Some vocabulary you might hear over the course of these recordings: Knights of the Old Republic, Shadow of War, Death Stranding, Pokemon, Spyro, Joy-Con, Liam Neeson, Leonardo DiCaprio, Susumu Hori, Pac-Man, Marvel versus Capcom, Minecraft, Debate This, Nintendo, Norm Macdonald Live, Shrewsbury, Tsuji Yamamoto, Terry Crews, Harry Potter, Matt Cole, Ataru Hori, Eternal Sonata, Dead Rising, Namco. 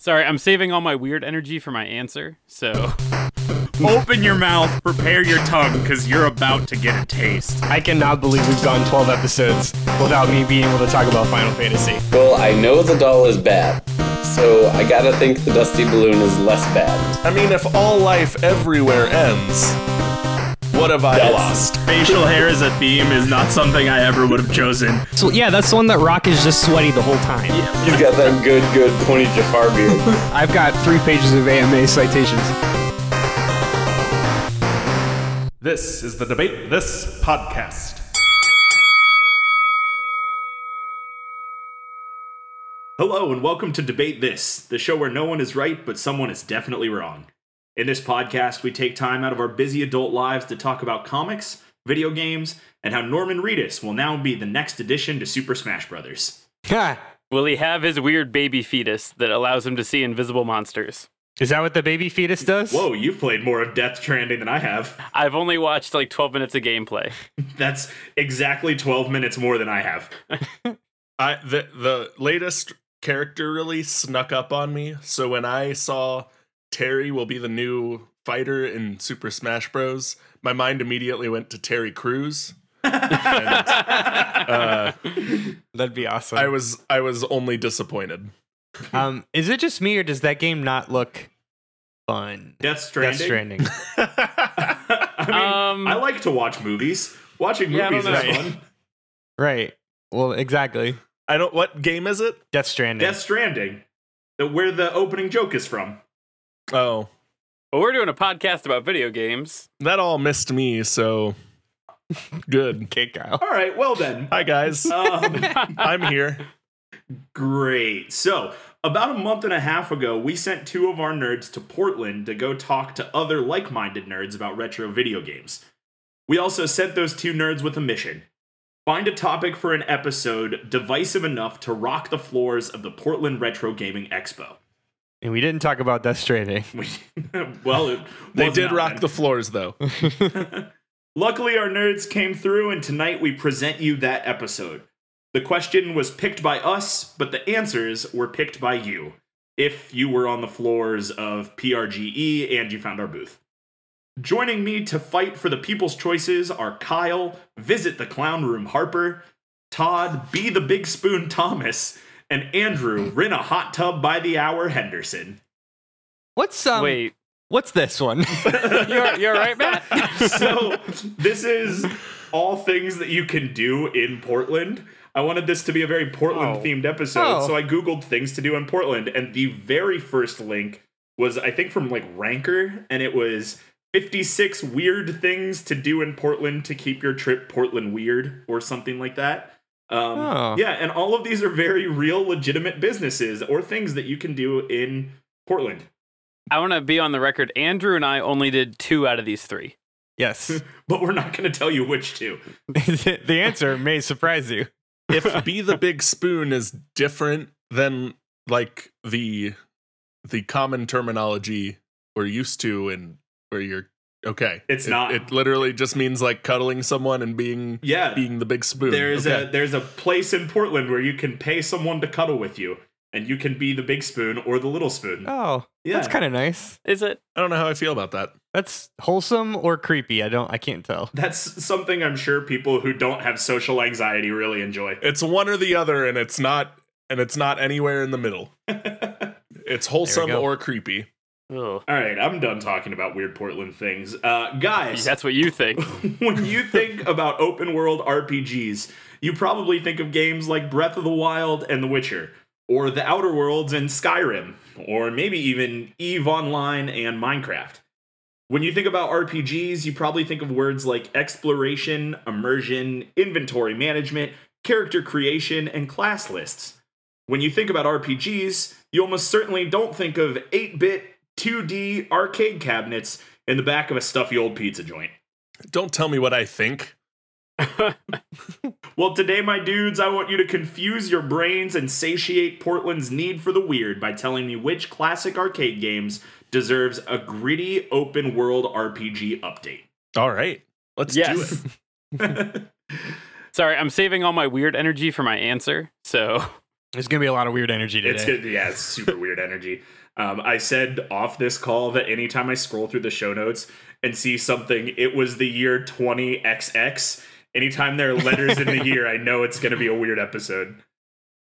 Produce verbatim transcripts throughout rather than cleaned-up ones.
Sorry, I'm saving all my weird energy for my answer, so... Open your mouth, prepare your tongue, because you're about to get a taste. I cannot believe we've gone twelve episodes without me being able to talk about Final Fantasy. Well, I know the doll is bad, so I gotta think the Dusty Balloon is less bad. I mean, if all life everywhere ends, what have I that's... lost? Facial hair as a theme is not something I ever would have chosen. So yeah, that's the one that Rock is just sweaty the whole time. Yeah. He's got that good, good pointy Jafar beard. I've got three pages of A M A citations. This is the Debate This podcast. Hello and welcome to Debate This, the show where no one is right, but someone is definitely wrong. In this podcast, we take time out of our busy adult lives to talk about comics, video games, and how Norman Reedus will now be the next addition to Super Smash Brothers. Ha! Will he have his weird baby fetus that allows him to see invisible monsters? Is that what the baby fetus does? Whoa, you've played more of Death Stranding than I have. I've only watched like twelve minutes of gameplay. That's exactly twelve minutes more than I have. I the the latest character really snuck up on me. So when I saw Terry will be the new fighter in Super Smash Bros., my mind immediately went to Terry Crews. and, uh, That'd be awesome. I was I was only disappointed. Um, is it just me, or does that game not look fun? Death Stranding. Death Stranding. I mean, um, I like to watch movies. Watching movies yeah, is fun. Right. Well, exactly. I don't. What game is it? Death Stranding. Death Stranding. The, where the opening joke is from. Oh. Well, we're doing a podcast about video games. That all missed me. So good. Okay, Kyle. All right. Well then. Hi guys. Um, I'm here. Great. So about a month and a half ago, we sent two of our nerds to Portland to go talk to other like-minded nerds about retro video games. We also sent those two nerds with a mission. Find a topic for an episode divisive enough to rock the floors of the Portland Retro Gaming Expo. And we didn't talk about Death Stranding. well, it They did rock then. the floors, though. Luckily, our nerds came through, and tonight we present you that episode. The question was picked by us, but the answers were picked by you, if you were on the floors of P R G E and you found our booth. Joining me to fight for the people's choices are Kyle, Visit the Clown Room Harper, Todd, Be the Big Spoon Thomas, and Andrew, Rent a Hot Tub by the Hour Henderson. What's um? Wait. What's this one? you're, you're right, Matt? So this is all things that you can do in Portland. I wanted this to be a very Portland-themed oh. episode, oh. so I Googled things to do in Portland, and the very first link was, I think, from, like, Ranker, and it was fifty-six weird things to do in Portland to keep your trip Portland weird, or something like that. Um, oh. Yeah, and all of these are very real, legitimate businesses, or things that you can do in Portland. I want to be on the record. Andrew and I only did two out of these three. Yes. But we're not going to tell you which two. The answer may surprise you. If Be the Big Spoon is different than like the the common terminology we're used to and where you're okay. It's it, not. It literally just means like cuddling someone and being yeah. being the big spoon. There's okay. a there's a place in Portland where you can pay someone to cuddle with you and you can be the big spoon or the little spoon. Oh, yeah. That's kind of nice. Is it? I don't know how I feel about that. That's wholesome or creepy. I don't I can't tell. That's something I'm sure people who don't have social anxiety really enjoy. It's one or the other, and it's not and it's not anywhere in the middle. It's wholesome or creepy. Ugh. All right. I'm done talking about weird Portland things. Uh, guys, that's what you think. When you think about open world R P Gs, you probably think of games like Breath of the Wild and The Witcher, or The Outer Worlds and Skyrim, or maybe even Eve Online and Minecraft. When you think about R P Gs, you probably think of words like exploration, immersion, inventory management, character creation, and class lists. When you think about R P Gs, you almost certainly don't think of eight-bit, two D arcade cabinets in the back of a stuffy old pizza joint. Don't tell me what I think. Well, today, my dudes, I want you to confuse your brains and satiate Portland's need for the weird by telling me which classic arcade games deserves a gritty open world R P G update. All right, let's yes. do it. Sorry, I'm saving all my weird energy for my answer. So It's going to be a lot of weird energy today. It's gonna, yeah, it's super weird energy. Um, I said off this call that anytime I scroll through the show notes and see something, it was the year twenty X X. Anytime there are letters in the year, I know it's going to be a weird episode.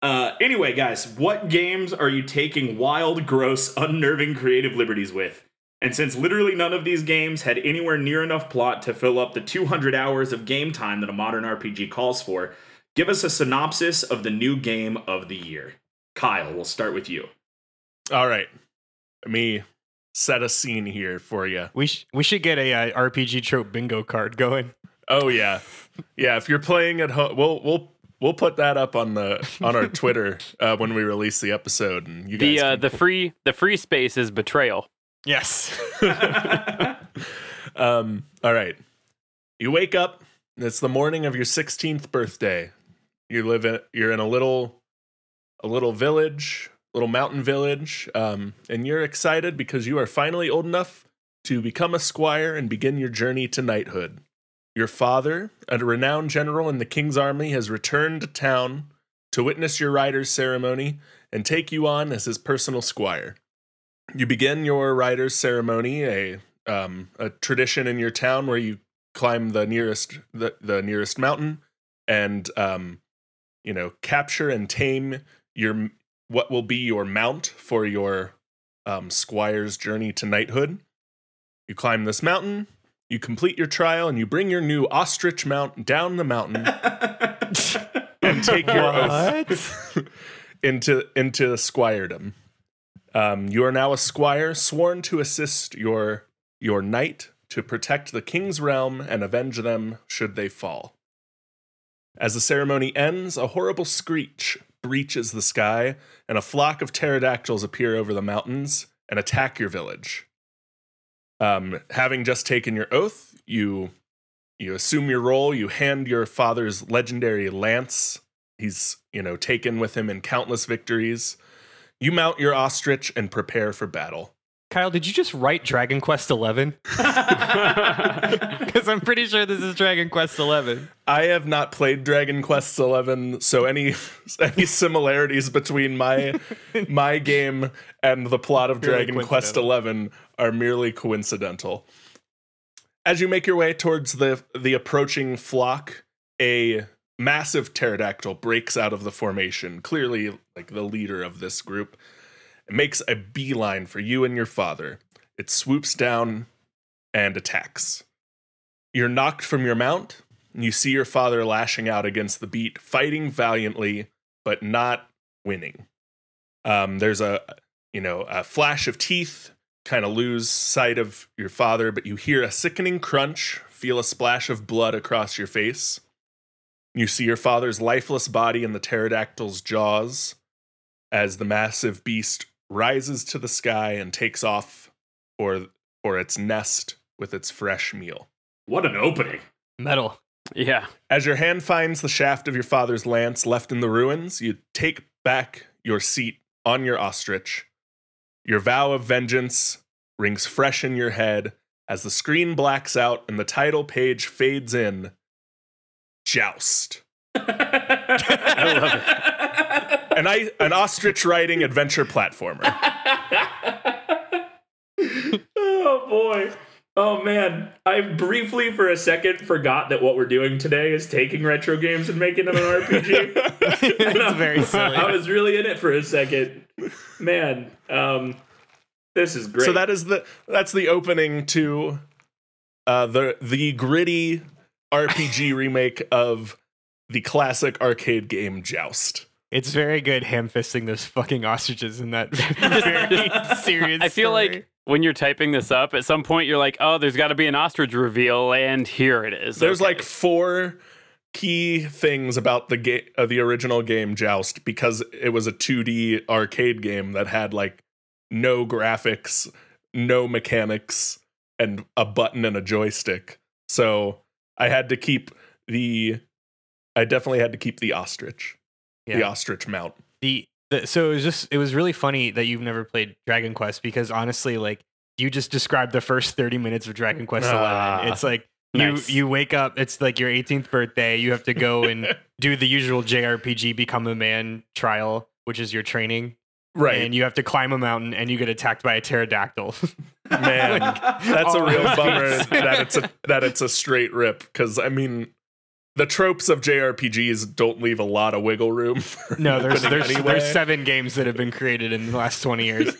Uh, anyway, guys, what games are you taking wild, gross, unnerving creative liberties with? And since literally none of these games had anywhere near enough plot to fill up the two hundred hours of game time that a modern R P G calls for, give us a synopsis of the new game of the year. Kyle, we'll start with you. All right, let me set a scene here for you. We sh- we should get a uh, R P G trope bingo card going. Oh yeah, yeah. If you're playing at home, we'll we'll we'll put that up on the on our Twitter uh, when we release the episode. And you guys the uh, can- the free the free space is betrayal. Yes. um. All right. You wake up. It's the morning of your sixteenth birthday. You live in you're in a little a little village. Little mountain village, um, and you're excited because you are finally old enough to become a squire and begin your journey to knighthood. Your father, a renowned general in the king's army, has returned to town to witness your rider's ceremony and take you on as his personal squire. You begin your rider's ceremony, a um, a tradition in your town where you climb the nearest the, the nearest mountain and um, you know capture and tame your what will be your mount for your um, squire's journey to knighthood. You climb this mountain, you complete your trial, and you bring your new ostrich mount down the mountain and take your oath into, into squiredom. Um, you are now a squire sworn to assist your, your knight to protect the king's realm and avenge them should they fall. As the ceremony ends, a horrible screech breaches the sky, and a flock of pterodactyls appear over the mountains and attack your village. Um, having just taken your oath, you you assume your role. You hand your father's legendary lance. He's, you know, taken with him in countless victories. You mount your ostrich and prepare for battle. Kyle, did you just write Dragon Quest eleven? Because I'm pretty sure this is Dragon Quest eleven. I have not played Dragon Quest eleven, so any any similarities between my my game and the plot of Dragon really Quest eleven are merely coincidental. As you make your way towards the the approaching flock, a massive pterodactyl breaks out of the formation, clearly like the leader of this group. It makes a beeline for you and your father. It swoops down and attacks. You're knocked from your mount, and you see your father lashing out against the beat, fighting valiantly, but not winning. Um, there's a, you know, a flash of teeth, kind of lose sight of your father, but you hear a sickening crunch, feel a splash of blood across your face. You see your father's lifeless body in the pterodactyl's jaws as the massive beast rises to the sky and takes off for, for its nest with its fresh meal. What an opening. Metal. Yeah. As your hand finds the shaft of your father's lance left in the ruins, you take back your seat on your ostrich. Your vow of vengeance rings fresh in your head as the screen blacks out and the title page fades in. Joust. I love it. An, I, an ostrich riding adventure platformer. Oh, boy. Oh, man. I briefly, for a second, forgot that what we're doing today is taking retro games and making them an R P G. That's very silly. I was really in it for a second. Man, um, this is great. So that is the that's the opening to uh, the the gritty R P G remake of the classic arcade game Joust. It's very good ham-fisting those fucking ostriches in that very serious I feel story. Like when you're typing this up, at some point you're like, oh, there's got to be an ostrich reveal, and here it is. There's okay. like four key things about the ga- uh, the original game Joust, because it was a two D arcade game that had like no graphics, no mechanics, and a button and a joystick. So I had to keep the... I definitely had to keep the ostrich. Yeah. The ostrich mount. The, the so it was just it was really funny that you've never played Dragon Quest, because honestly, like, you just described the first thirty minutes of Dragon Quest eleven. Ah. It's like Nice. You you wake up, it's like your eighteenth birthday, you have to go and do the usual J R P G Become a Man trial, which is your training. Right. And you have to climb a mountain and you get attacked by a pterodactyl. Man, like, that's a real bummer that it's a, that it's a straight rip, because, I mean, the tropes of J R P Gs don't leave a lot of wiggle room. For no, there's there's, anyway. there's seven games that have been created in the last twenty years.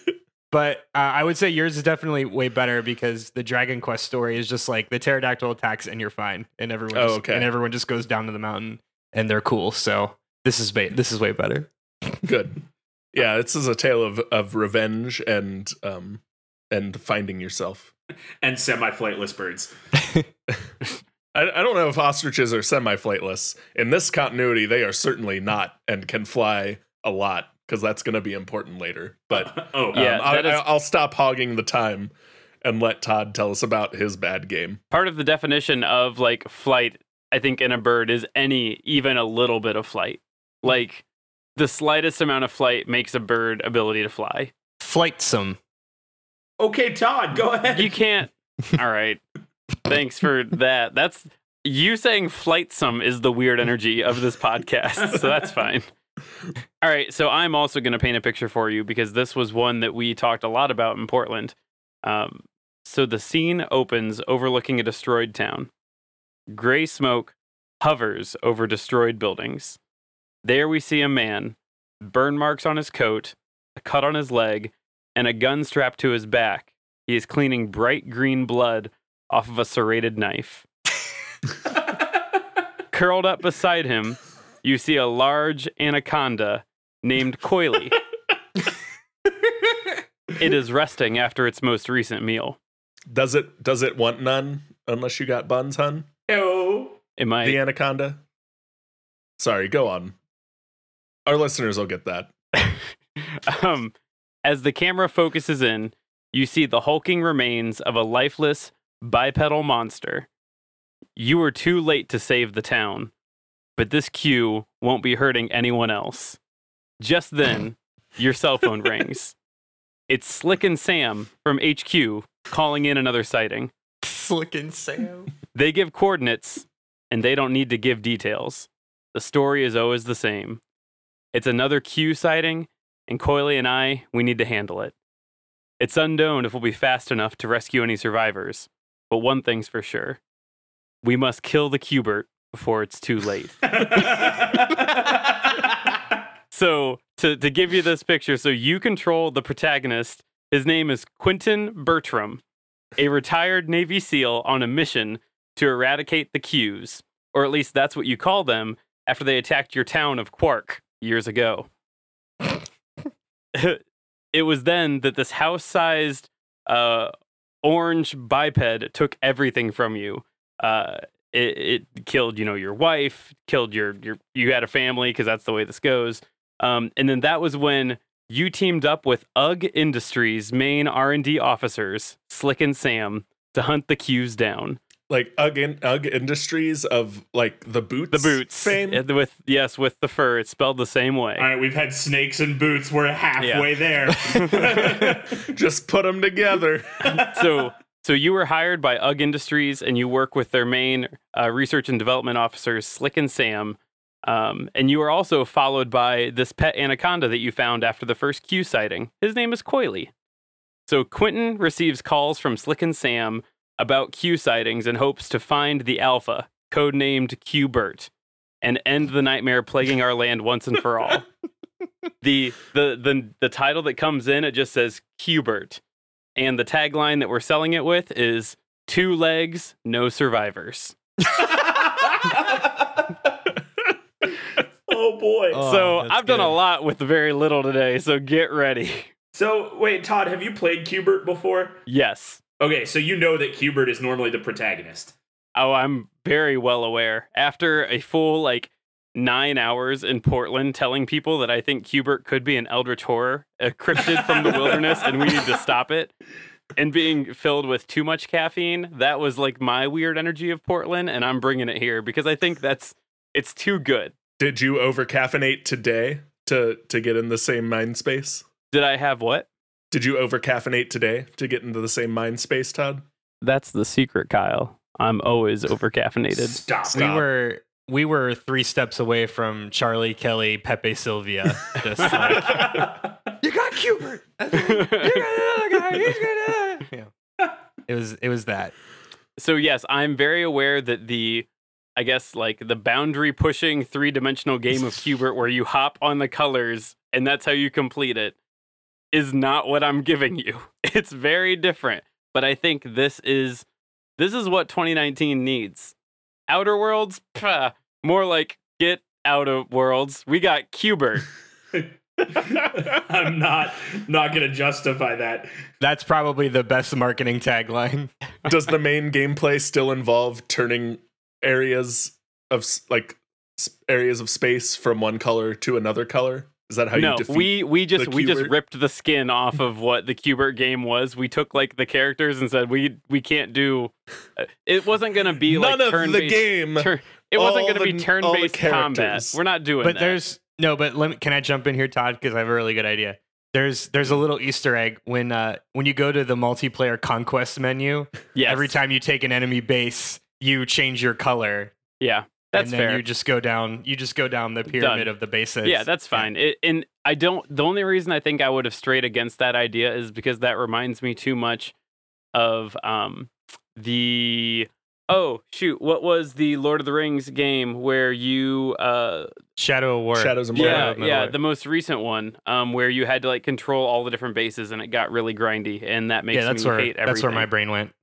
But uh, I would say yours is definitely way better, because the Dragon Quest story is just like the pterodactyl attacks and you're fine, and everyone just, oh, okay. and everyone just goes down to the mountain and they're cool. So this is ba- this is way better. Good, yeah. This is a tale of of revenge and um and finding yourself and semi-flightless birds. I, I don't know if ostriches are semi-flightless in this continuity. They are certainly not, and can fly a lot, because that's going to be important later. But oh, um, yeah, I, is, I'll stop hogging the time and let Todd tell us about his bad game. Part of the definition of like flight, I think, in a bird is any, even a little bit of flight. Like the slightest amount of flight makes a bird ability to fly. Flightsome. Okay, Todd, go ahead. You can't. All right. Thanks for that. That's you saying flightsome is the weird energy of this podcast. So that's fine. All right, so I'm also going to paint a picture for you, because this was one that we talked a lot about in Portland. Um, so the scene opens overlooking a destroyed town. Gray smoke hovers over destroyed buildings. There we see a man, burn marks on his coat, a cut on his leg, and a gun strapped to his back. He is cleaning bright green blood off of a serrated knife. Curled up beside him, you see a large anaconda named Coily. It is resting after its most recent meal. Does it does it want none unless you got buns, hun? No. Am I the anaconda? Sorry, go on. Our listeners will get that. um, as the camera focuses in, you see the hulking remains of a lifeless bipedal monster. You were too late to save the town, but this cue won't be hurting anyone else. Just then, your cell phone rings. It's Slick and Sam from H Q calling in another sighting. Slick and Sam. They give coordinates, and they don't need to give details. The story is always the same. It's another Q sighting, and Coily and I, we need to handle it. It's unknown if we'll be fast enough to rescue any survivors, but one thing's for sure. We must kill the Qbert before it's too late. So to, to give you this picture, so you control the protagonist. His name is Quentin Bertram, a retired Navy SEAL on a mission to eradicate the Qs, or at least that's what you call them after they attacked your town of Quark years ago. It was then that this house-sized uh, orange biped took everything from you. Uh, It, it killed, you know, your wife, killed your, your you had a family, because that's the way this goes. Um, and then that was when you teamed up with Ugg Industries' main R and D officers, Slick and Sam, to hunt the Qs down. Like Ugg, in, Ugg Industries of like the boots? The boots. Fame? With, yes, with the fur. It's spelled the same way. All right, we've had snakes and boots. We're halfway yeah. there. Just put them together. So... So you were hired by Ugg Industries, and you work with their main uh, research and development officers, Slick and Sam. Um, and you are also followed by this pet anaconda that you found after the first Q sighting. His name is Coily. So Quentin receives calls from Slick and Sam about Q sightings and hopes to find the alpha, codenamed Qbert, and end the nightmare plaguing our land once and for all. The, the, the, the title that comes in, it just says Qbert. And the tagline that we're selling it with is two legs, no survivors. Oh, boy. Oh, so I've good. done a lot with very little today, so get ready. So wait, Todd, have you played Qbert before? Yes. OK, so you know that Qbert is normally the protagonist. Oh, I'm very well aware. After a full like nine hours in Portland telling people that I think Qbert could be an eldritch horror, a cryptid from the wilderness, and we need to stop it, and being filled with too much caffeine, that was like my weird energy of Portland, and I'm bringing it here because I think that's it's too good. Did you over-caffeinate today to, to get in the same mind space? Did I have what? Did you over-caffeinate today to get into the same mind space, Todd? That's the secret, Kyle. I'm always overcaffeinated. Stop. Stop. We were we were three steps away from Charlie, Kelly, Pepe, Sylvia. Just like, you got Qbert. You got another guy. He's got another. Yeah. It was it was that. So yes, I'm very aware that the, I guess like the boundary pushing three dimensional game of Qbert, where you hop on the colors and that's how you complete it, is not what I'm giving you. It's very different. But I think this is this is what twenty nineteen needs. Outer Worlds, pah, more like get out of Worlds. We got Qbert. I'm not not going to justify that. That's probably the best marketing tagline. Does the main gameplay still involve turning areas of like areas of space from one color to another color? Is that how no, you defeat? No, we we just we just ripped the skin off of what the Qbert game was. We took like the characters and said we we can't do. Uh, it wasn't gonna be like none turn of the based, game. Turn, it all wasn't gonna the, be turn based combat. We're not doing. But that. there's no. But let me, can I jump in here, Todd? Because I have a really good idea. There's there's a little Easter egg when uh, when you go to the multiplayer conquest menu. Yes. Every time you take an enemy base, you change your color. Yeah. That's fair. And then fair. you just go down, you just go down the pyramid Done. of the bases. Yeah, that's fine. It, and I don't, the only reason I think I would have strayed against that idea is because that reminds me too much of um, the, oh, shoot, what was the Lord of the Rings game where you... Uh, Shadow of War. Shadows of War. Yeah, yeah, yeah, the most recent one um, where you had to like control all the different bases and it got really grindy and that makes yeah, that's me where, hate everything. That's where my brain went.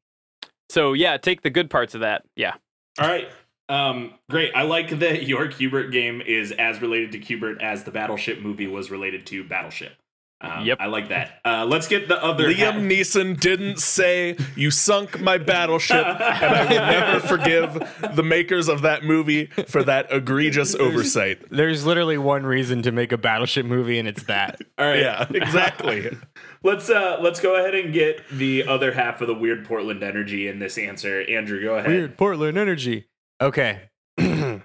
So yeah, take the good parts of that. Yeah. All right. Um, great. I like that your Qbert game is as related to Qbert as the Battleship movie was related to Battleship. Um, yep. I like that. Uh, let's get the other. Liam hat. Neeson didn't say you sunk my battleship, and I will never forgive the makers of that movie for that egregious oversight. There's, there's literally one reason to make a Battleship movie, and it's that. All right. Yeah, exactly. Let's uh, let's go ahead and get the other half of the weird Portland energy in this answer. Andrew, go ahead. Weird Portland energy. Okay, I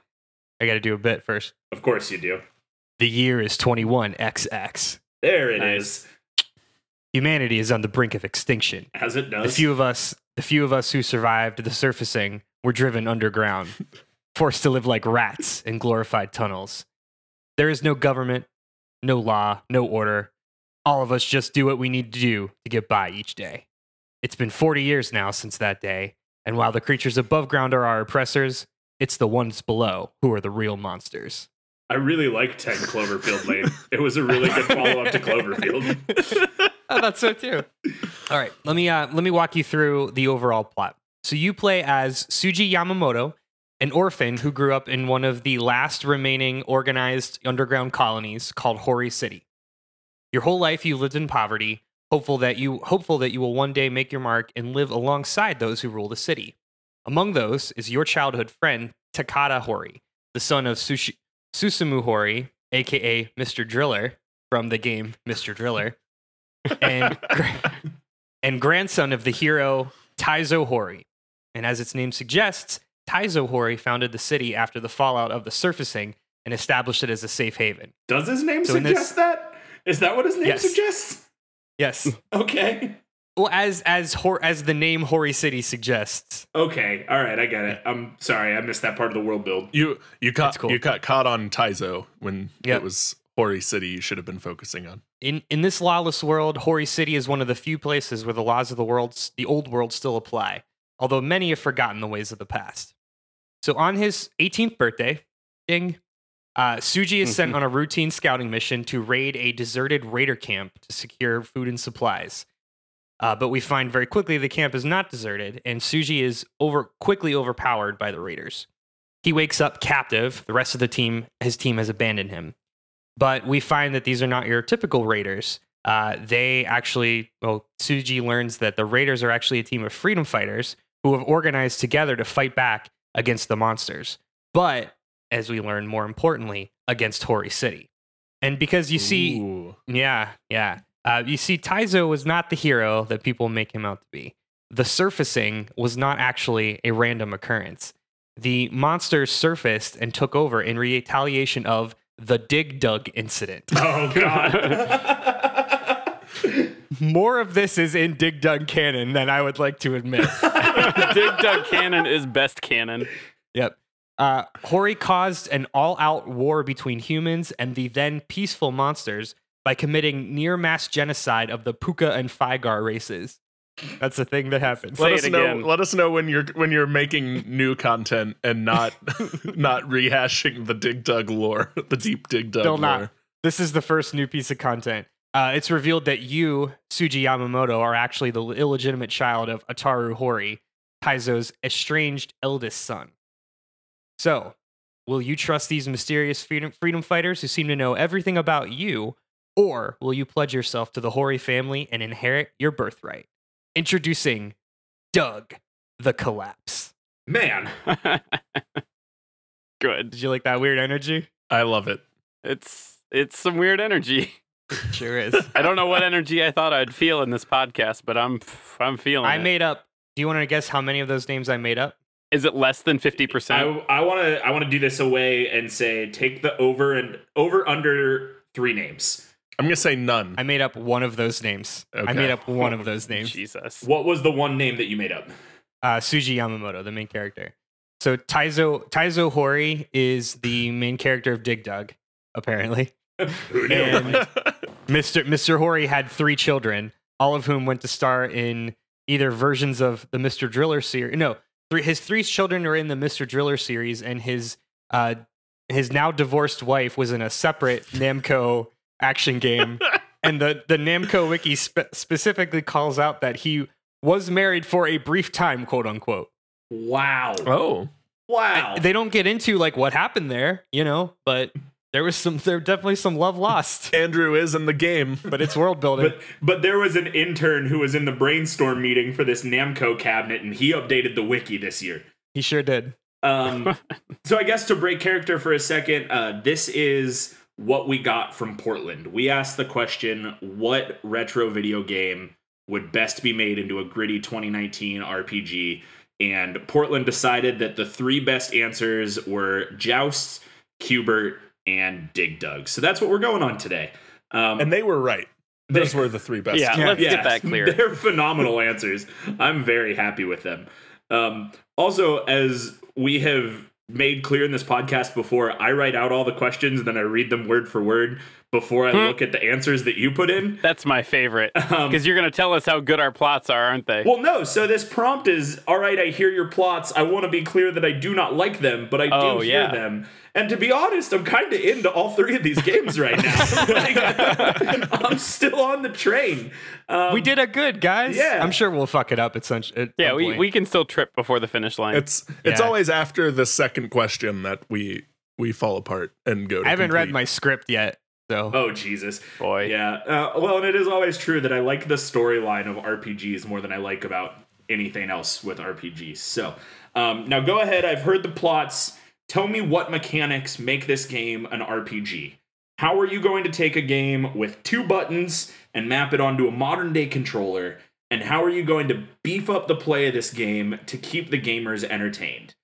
got to do a bit first. Of course you do. The year is twenty-one X X. There it nice. is. Humanity is on the brink of extinction. As it does. The few of us, the few of us who survived the surfacing were driven underground, forced to live like rats in glorified tunnels. There is no government, no law, no order. All of us just do what we need to do to get by each day. It's been forty years now since that day. And while the creatures above ground are our oppressors, it's the ones below who are the real monsters. I really like ten Cloverfield Lane. It was a really good follow-up to Cloverfield. I thought so too. All right, let me uh, let me walk you through the overall plot. So you play as Tsuji Yamamoto, an orphan who grew up in one of the last remaining organized underground colonies called Hori City. Your whole life you lived in poverty, hopeful that you hopeful that you will one day make your mark and live alongside those who rule the city. Among those is your childhood friend, Takata Hori, the son of Sushi, Susumu Hori, a k a. Mister Driller, from the game Mister Driller, and, and grandson of the hero Taizo Hori. And as its name suggests, Taizo Hori founded the city after the fallout of the surfacing and established it as a safe haven. Does his name so suggest this, that? Is that what his name yes. suggests? Yes. Okay. Well, as as Hor- as the name Hori City suggests. Okay. All right. I get it. I'm sorry. I missed that part of the world build. You you got cool. you got caught on Taizo when yep. it was Hori City. You should have been focusing on. In in this lawless world, Hori City is one of the few places where the laws of the world, the old world, still apply. Although many have forgotten the ways of the past. So on his eighteenth birthday, ding. Uh, Tsuji is sent on a routine scouting mission to raid a deserted raider camp to secure food and supplies. Uh, but we find very quickly the camp is not deserted, and Tsuji is over quickly overpowered by the raiders. He wakes up captive. The rest of the team, his team has abandoned him. But we find that these are not your typical raiders. Uh, they actually, well, Tsuji learns that the raiders are actually a team of freedom fighters who have organized together to fight back against the monsters. But as we learn, more importantly, against Hori City. And because you see, Ooh. yeah, yeah, uh, you see, Taizo was not the hero that people make him out to be. The surfacing was not actually a random occurrence. The monsters surfaced and took over in retaliation of the Dig Dug incident. Oh, God. More of this is in Dig Dug canon than I would like to admit. Dig Dug canon is best canon. Yep. Uh, Hori caused an all-out war between humans and the then peaceful monsters by committing near-mass genocide of the Puka and Faigar races. That's the thing that happens. Let us know. Let us know when you're when you're making new content and not not rehashing the Dig Dug lore, the deep Dig Dug lore. Not. This is the first new piece of content. Uh, it's revealed that you, Tsuji Yamamoto, are actually the illegitimate child of Ataru Hori, Taizo's estranged eldest son. So, will you trust these mysterious freedom, freedom fighters who seem to know everything about you, or will you pledge yourself to the Hori family and inherit your birthright? Introducing Doug the Collapse. Man. Good. Did you like that weird energy? I love it. It's it's some weird energy. It sure is. I don't know what energy I thought I'd feel in this podcast, but I'm I'm feeling I it. made up. Do you want to guess how many of those names I made up? Is it less than fifty percent? I want to I want to do this away and say take the over and over under three names. I'm going to say none. I made up one of those names. Okay. I made up one of those names. Jesus. What was the one name that you made up? Uh, Tsuji Yamamoto, the main character. So Taizo, Taizo Hori is the main character of Dig Dug, apparently. Who knew? And Mister Mister Hori had three children, all of whom went to star in either versions of the Mister Driller series. No, three, his three children are in the Mister Driller series, and his uh, his now divorced wife was in a separate Namco action game, and the the Namco wiki spe- specifically calls out that he was married for a brief time, quote unquote. Wow. Oh. Wow. I, they don't get into like what happened there, you know, but there was some there definitely some love lost. Andrew is in the game, but it's world building. but but there was an intern who was in the brainstorm meeting for this Namco cabinet, and he updated the wiki this year. He sure did. Um so I guess to break character for a second, uh this is what we got from Portland. We asked the question, what retro video game would best be made into a gritty twenty nineteen R P G? And Portland decided that the three best answers were Joust, Qbert, and Dig Dug. So that's what we're going on today. Um, and they were right. Those they, were the three best. Yeah, yeah. let's yeah, get that clear. They're phenomenal answers. I'm very happy with them. Um, also, as we have made clear in this podcast before, I write out all the questions, then I read them word for word before I hmm. look at the answers that you put in. That's my favorite, because um, you're going to tell us how good our plots are, aren't they? Well, no. So this prompt is, all right, I hear your plots. I want to be clear that I do not like them, but I oh, do hear yeah. them. And to be honest, I'm kind of into all three of these games right now. Like, I'm still on the train. Um, we did a good, guys. Yeah. I'm sure we'll fuck it up at some at Yeah, some we, we can still trip before the finish line. It's it's yeah. always after the second question that we we fall apart and go to I haven't complete. read my script yet. So. Oh, Jesus. Boy. Yeah. Uh, well, and it is always true that I like the storyline of R P Gs more than I like about anything else with R P Gs. So um, now go ahead. I've heard the plots. Tell me what mechanics make this game an R P G. How are you going to take a game with two buttons and map it onto a modern day controller? And how are you going to beef up the play of this game to keep the gamers entertained?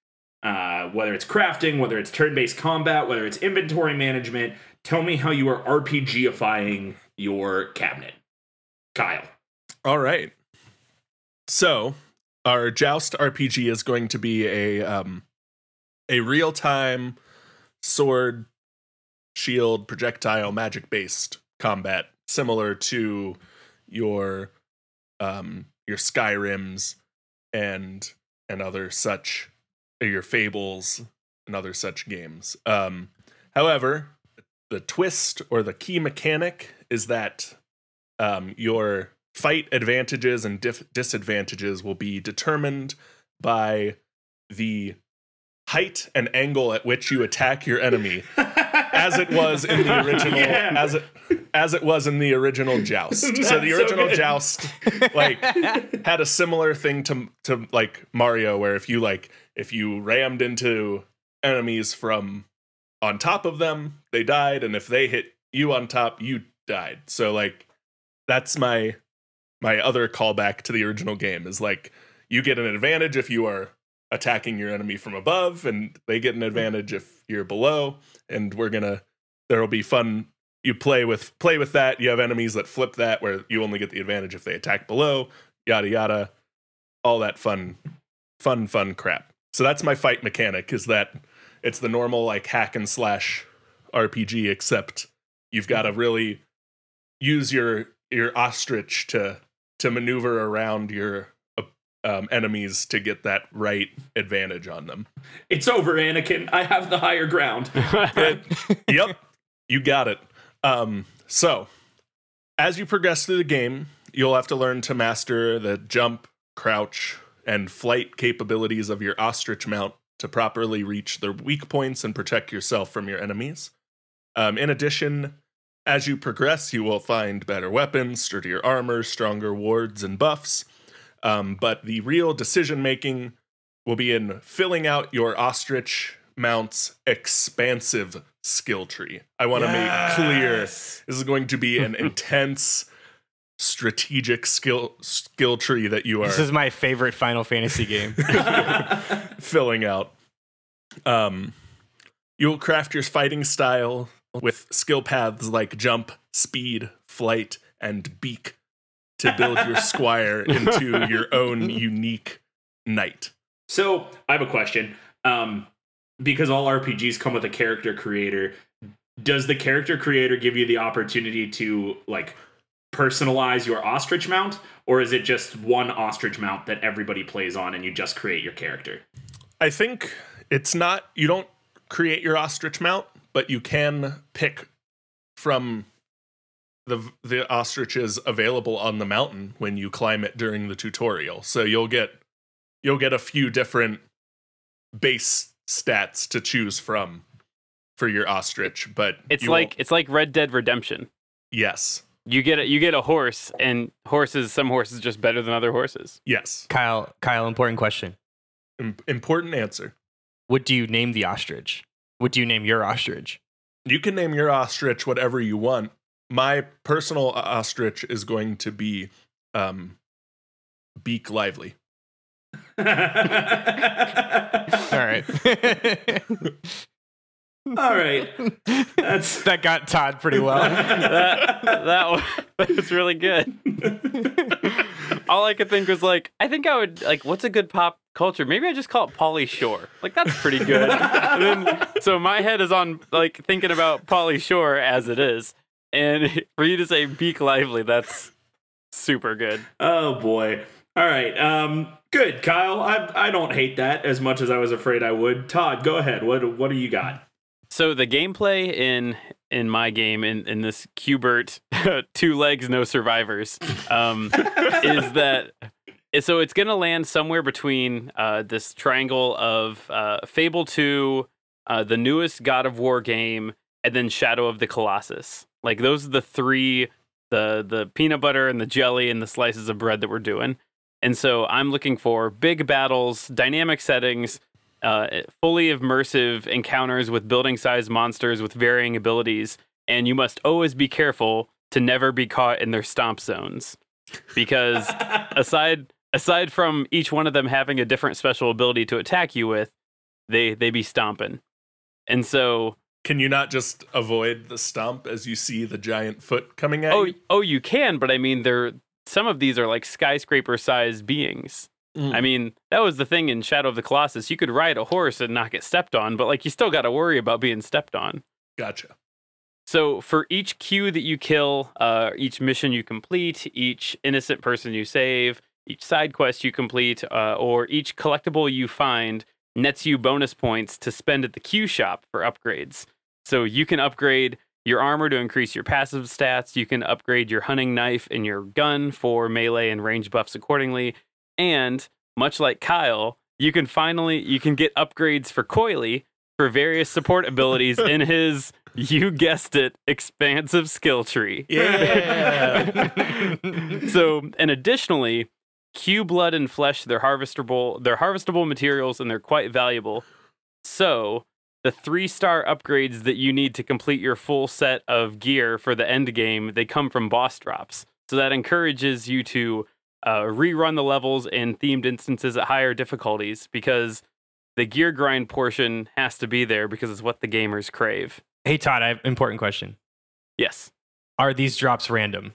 Uh, whether it's crafting, whether it's turn-based combat, whether it's inventory management, tell me how you are RPGifying your cabinet. Kyle. All right. So our Joust R P G is going to be a... Um, A real-time sword, shield, projectile, magic-based combat, similar to your um, your Skyrims and and other such, or your Fables and other such games. Um, however, the twist or the key mechanic is that um, your fight advantages and dif- disadvantages will be determined by the height and angle at which you attack your enemy, as it was in the original, yeah. as it as it was in the original Joust. So the original so Joust like had a similar thing to to like Mario, where if you like if you rammed into enemies from on top of them, they died, and if they hit you on top, you died. So like that's my my other callback to the original game is like you get an advantage if you are attacking your enemy from above, and they get an advantage if you're below, and we're gonna there'll be fun you play with play with that. You have enemies that flip that, where you only get the advantage if they attack below, yada yada, all that fun, fun, fun crap. So that's my fight mechanic, is that it's the normal like hack and slash R P G, except you've got to really use your your ostrich to to maneuver around your um, enemies to get that right advantage on them. It's over, Anakin. I have the higher ground. it, yep, you got it. Um, so as you progress through the game, you'll have to learn to master the jump, crouch, and flight capabilities of your ostrich mount to properly reach their weak points and protect yourself from your enemies. Um, in addition, as you progress, you will find better weapons, sturdier armor, stronger wards and buffs. Um, but the real decision-making will be in filling out your ostrich mount's expansive skill tree. I want to yes. make clear, this is going to be an intense, strategic skill skill tree that you are... This is my favorite Final Fantasy game. filling out. Um, you will craft your fighting style with skill paths like jump, speed, flight, and beak to build your squire into your own unique knight. So I have a question. Um, because all R P Gs come with a character creator, does the character creator give you the opportunity to like personalize your ostrich mount? Or is it just one ostrich mount that everybody plays on and you just create your character? I think it's not, you don't create your ostrich mount, but you can pick from the the ostriches available on the mountain when you climb it during the tutorial. So you'll get you'll get a few different base stats to choose from for your ostrich. But it's like it's like Red Dead Redemption. Yes, you get a, you get a horse, and horses some horses are just better than other horses. Yes, Kyle. Kyle, important question. Im- important answer. What do you name the ostrich? What do you name your ostrich? You can name your ostrich whatever you want. My personal ostrich is going to be um, Beak Lively. All right. All right. That's that got Todd pretty well. that that was, that was really good. All I could think was like, I think I would like, what's a good pop culture? Maybe I just call it Pauly Shore. Like, that's pretty good. And then, so my head is on like thinking about Pauly Shore as it is. And for you to say Beak Lively, that's super good. Oh boy. All right. Um, good, Kyle. I I don't hate that as much as I was afraid I would. Todd, go ahead. What what do you got? So the gameplay in in my game, in, in this Qbert, two legs, no survivors, um, is that... So it's going to land somewhere between uh, this triangle of uh, Fable two, uh, the newest God of War game, and then Shadow of the Colossus. Like, those are the three, the the peanut butter and the jelly and the slices of bread that we're doing. And so I'm looking for big battles, dynamic settings, uh, fully immersive encounters with building-sized monsters with varying abilities, and you must always be careful to never be caught in their stomp zones. Because aside aside from each one of them having a different special ability to attack you with, they, they be stomping. And so... Can you not just avoid the stomp as you see the giant foot coming at oh, you? Oh, you can, but I mean, they're... Some of these are like skyscraper-sized beings. Mm. I mean, that was the thing in Shadow of the Colossus. You could ride a horse and not get stepped on, but like you still got to worry about being stepped on. Gotcha. So for each queue that you kill, uh, each mission you complete, each innocent person you save, each side quest you complete, uh, or each collectible you find nets you bonus points to spend at the queue shop for upgrades. So you can upgrade your armor to increase your passive stats. You can upgrade your hunting knife and your gun for melee and range buffs accordingly. And much like Kyle, you can finally you can get upgrades for Coily for various support abilities in his, you guessed it, expansive skill tree. Yeah. So, and additionally, Q blood and flesh, they're harvestable, they're harvestable materials, and they're quite valuable. So the three-star upgrades that you need to complete your full set of gear for the end game, they come from boss drops. So that encourages you to uh, rerun the levels and themed instances at higher difficulties, because the gear grind portion has to be there because it's what the gamers crave. Hey, Todd, I have an important question. Yes. Are these drops random?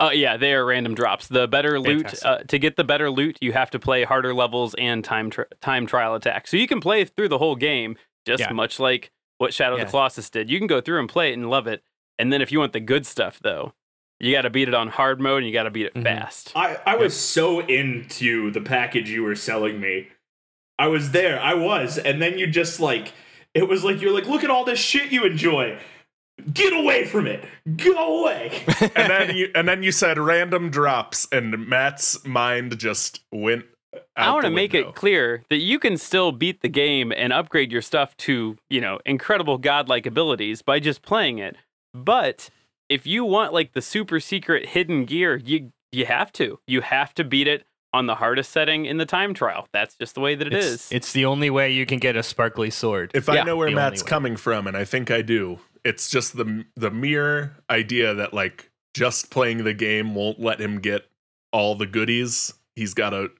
Uh, yeah, they are random drops. The better Fantastic. loot, uh, to get the better loot, you have to play harder levels and time tri- time trial attack. So you can play through the whole game, just yeah. much like what Shadow yeah. of the Colossus did. You can go through and play it and love it. And then if you want the good stuff, though, you got to beat it on hard mode and you got to beat it mm-hmm. fast. I, I was so into the package you were selling me. I was there. I was. And then you just like, it was like, you're like, look at all this shit you enjoy. Get away from it. Go away. and then you and then you said random drops, and Matt's mind just went out I want to make it clear that you can still beat the game and upgrade your stuff to, you know, incredible godlike abilities by just playing it. But if you want like the super secret hidden gear, you you have to. You have to beat it on the hardest setting in the time trial. That's just the way that it it's, is. It's the only way you can get a sparkly sword. If yeah, I know where Matt's coming from, and I think I do, it's just the the mere idea that like just playing the game won't let him get all the goodies. He's gotta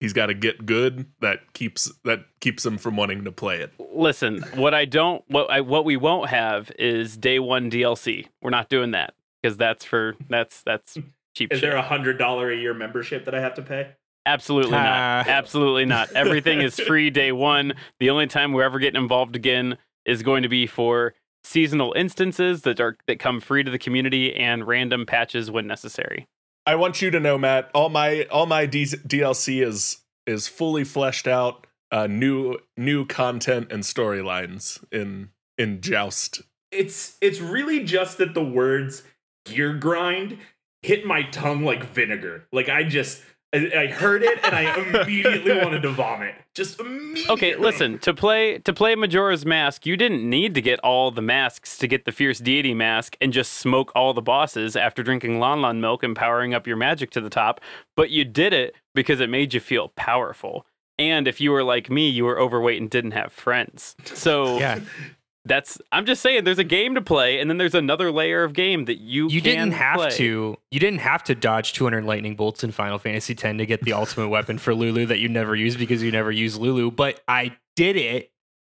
he's gotta get good. That keeps that keeps him from wanting to play it. Listen, what I don't what I what we won't have is day one D L C. We're not doing that because that's for that's that's cheap. Is shit. There a hundred dollar a year membership that I have to pay? Absolutely ah. not. Absolutely not. Everything is free day one. The only time we're ever getting involved again is going to be for seasonal instances that are that come free to the community and random patches when necessary. I want you to know, Matt, all my all my D- DLC is is fully fleshed out, uh, new new content and storylines in in Joust. It's it's really just that the words gear grind hit my tongue like vinegar. Like I just I, I heard it and I immediately wanted to vomit. Just immediately. Okay, listen, to play to play Majora's Mask, you didn't need to get all the masks to get the Fierce Deity Mask and just smoke all the bosses after drinking Lan Lan milk and powering up your magic to the top, but you did it because it made you feel powerful. And if you were like me, you were overweight and didn't have friends. So yeah. That's I'm just saying there's a game to play and then there's another layer of game that you You can didn't have play. to you didn't have to dodge two hundred lightning bolts in Final Fantasy ten to get the ultimate weapon for Lulu that you never use because you never use Lulu, but I did it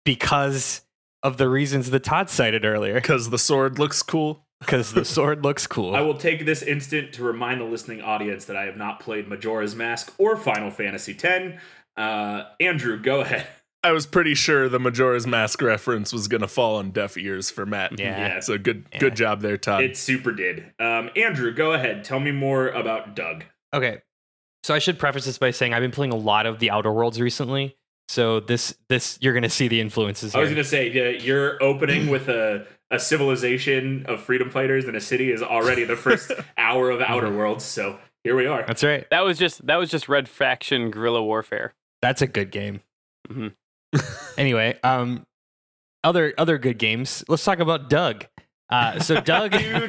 because of the reasons that Todd cited earlier. Cuz the sword looks cool. Cuz the sword looks cool. I will take this instant to remind the listening audience that I have not played Majora's Mask or Final Fantasy ten. Uh, Andrew, go ahead. I was pretty sure the Majora's Mask reference was going to fall on deaf ears for Matt. Yeah. yeah. So good yeah. good job there, Todd. It super did. Um, Andrew, go ahead. Tell me more about Doug. Okay. So I should preface this by saying I've been playing a lot of The Outer Worlds recently. So this, this you're going to see the influences here. I was going to say, uh, you're opening with a, a civilization of freedom fighters in a city is already the first hour of Outer Worlds. So here we are. That's right. That was just, that was just Red Faction guerrilla warfare. That's a good game. Mm-hmm. Anyway, um, other other good games. Let's talk about Doug. Uh, so Doug. yeah.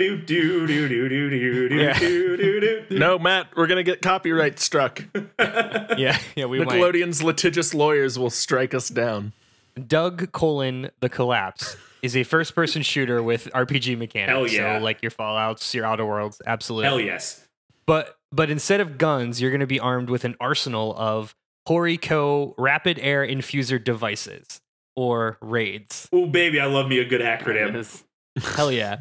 No, Matt, we're gonna get copyright struck. yeah, yeah. We Nickelodeon's might. litigious lawyers will strike us down. Doug: The Collapse is a first-person shooter with R P G mechanics. Hell yeah! So like your Fallouts, your Outer Worlds, absolutely. Hell yes. But but instead of guns, you're gonna be armed with an arsenal of Horico rapid air infuser devices, or raids. Oh, baby, I love me a good acronym. Hell yeah.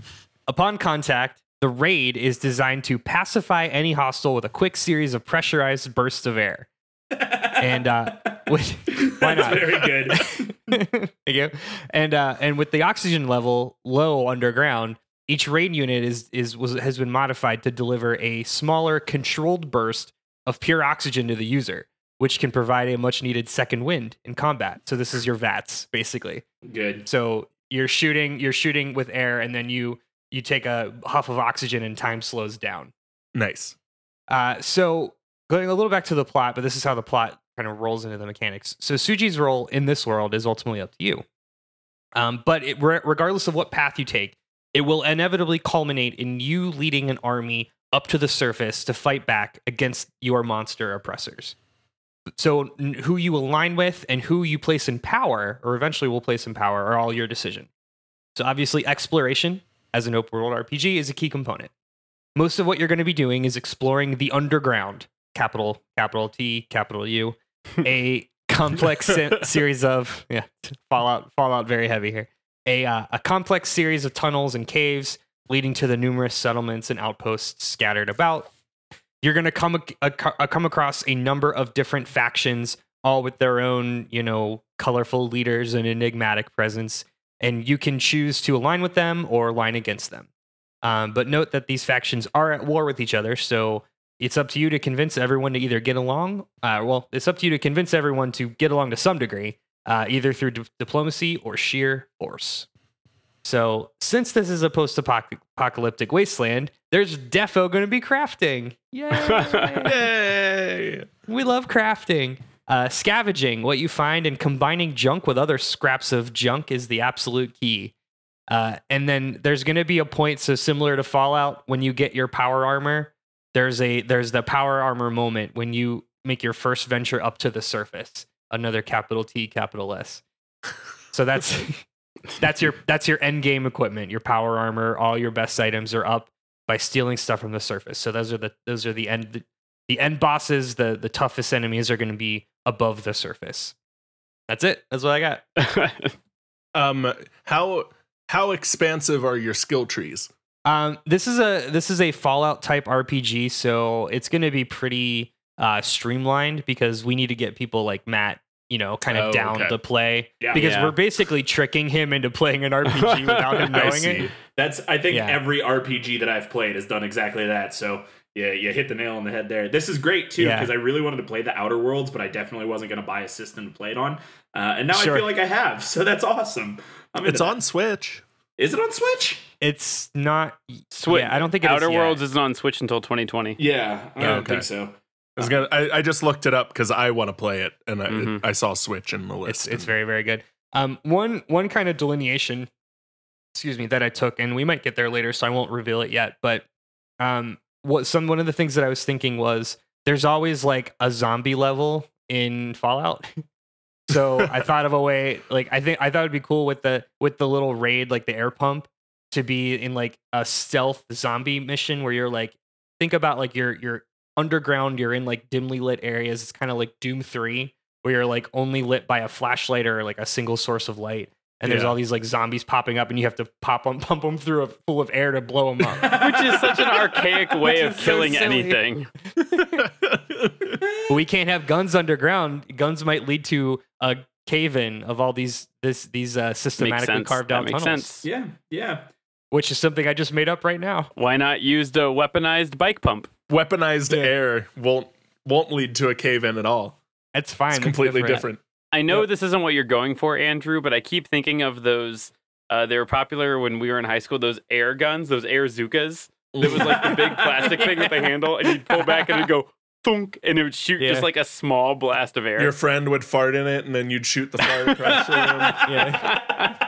Upon contact, the raid is designed to pacify any hostile with a quick series of pressurized bursts of air. And uh, which, why not? That's very good. Thank you. And uh, and with the oxygen level low underground, each raid unit is is was has been modified to deliver a smaller controlled burst of pure oxygen to the user, which can provide a much-needed second wind in combat. So this is your VATS, basically. Good. So you're shooting, you're shooting with air, and then you you take a huff of oxygen, and time slows down. Nice. Uh, so going a little back to the plot, but this is how the plot kind of rolls into the mechanics. So Tsuji's role in this world is ultimately up to you. Um, but it, regardless of what path you take, it will inevitably culminate in you leading an army up to the surface to fight back against your monster oppressors. So who you align with and who you place in power, or eventually will place in power, are all your decision. So obviously exploration as an open world R P G is a key component. Most of what you're going to be doing is exploring the underground, capital, capital T, capital U, a complex se- series of, yeah, Fallout, Fallout very heavy here, a, uh, a complex series of tunnels and caves leading to the numerous settlements and outposts scattered about. You're going to come a, a, come across a number of different factions, all with their own, you know, colorful leaders and enigmatic presence, and you can choose to align with them or align against them. Um, but note that these factions are at war with each other, so it's up to you to convince everyone to either get along. Uh, well, it's up to you to convince everyone to get along to some degree, uh, either through di- diplomacy or sheer force. So since this is a post-apocalyptic wasteland, there's defo going to be crafting. Yay! Yay! We love crafting. Uh, scavenging what you find and combining junk with other scraps of junk is the absolute key. Uh, and then there's going to be a point, so similar to Fallout, when you get your power armor, there's a there's the power armor moment when you make your first venture up to the surface. Another capital T, capital S. So that's... That's your that's your end game equipment, your power armor, all your best items are up by stealing stuff from the surface. So those are the those are the end the end bosses, the, the toughest enemies are going to be above the surface. That's it. That's what I got. um how how expansive are your skill trees? Um this is a this is a Fallout type R P G, so it's going to be pretty uh, streamlined because we need to get people like Matt you know, kind of oh, down okay. to play yeah. because yeah. we're basically tricking him into playing an R P G without him knowing it. That's, I think yeah. every R P G that I've played has done exactly that. So yeah, you hit the nail on the head there. This is great too, because yeah. I really wanted to play The Outer Worlds, but I definitely wasn't going to buy a system to play it on. Uh, and now sure. I feel like I have, so that's awesome. I'm it's on that. Switch. Is it on Switch? It's not Switch. Yeah, I don't think it Outer is Worlds yet. Isn't on Switch until twenty twenty. Yeah. I yeah, don't okay. think so. I, was gonna, I, I just looked it up because I want to play it, and I, mm-hmm. I saw Switch in the list. It's, it's very, very good. Um, one one kind of delineation, excuse me, that I took, and we might get there later, so I won't reveal it yet. But um, what some one of the things that I was thinking was there's always like a zombie level in Fallout, so I thought of a way. Like I think I thought it'd be cool with the with the little raid, like the air pump, to be in like a stealth zombie mission where you're like, think about like your your underground, you're in like dimly lit areas. It's kind of like Doom three, where you're like only lit by a flashlight or like a single source of light, and yeah. there's all these like zombies popping up, and you have to pop on pump them through a pool of air to blow them up, which is such an archaic way of killing so anything. We can't have guns underground. Guns might lead to a cave-in of all these this these uh, systematically carved out tunnels. Sense. Yeah, yeah. Which is something I just made up right now. Why not use the weaponized bike pump? Weaponized yeah. air won't won't lead to a cave-in at all. That's fine. It's completely different. different. I know yep. this isn't what you're going for, Andrew, but I keep thinking of those. Uh, they were popular when we were in high school, those air guns, those air Zookas. It was like the big plastic thing with the handle, and you'd pull back and it'd go thunk, and it would shoot yeah. just like a small blast of air. Your friend would fart in it, and then you'd shoot the fart across the room. Yeah.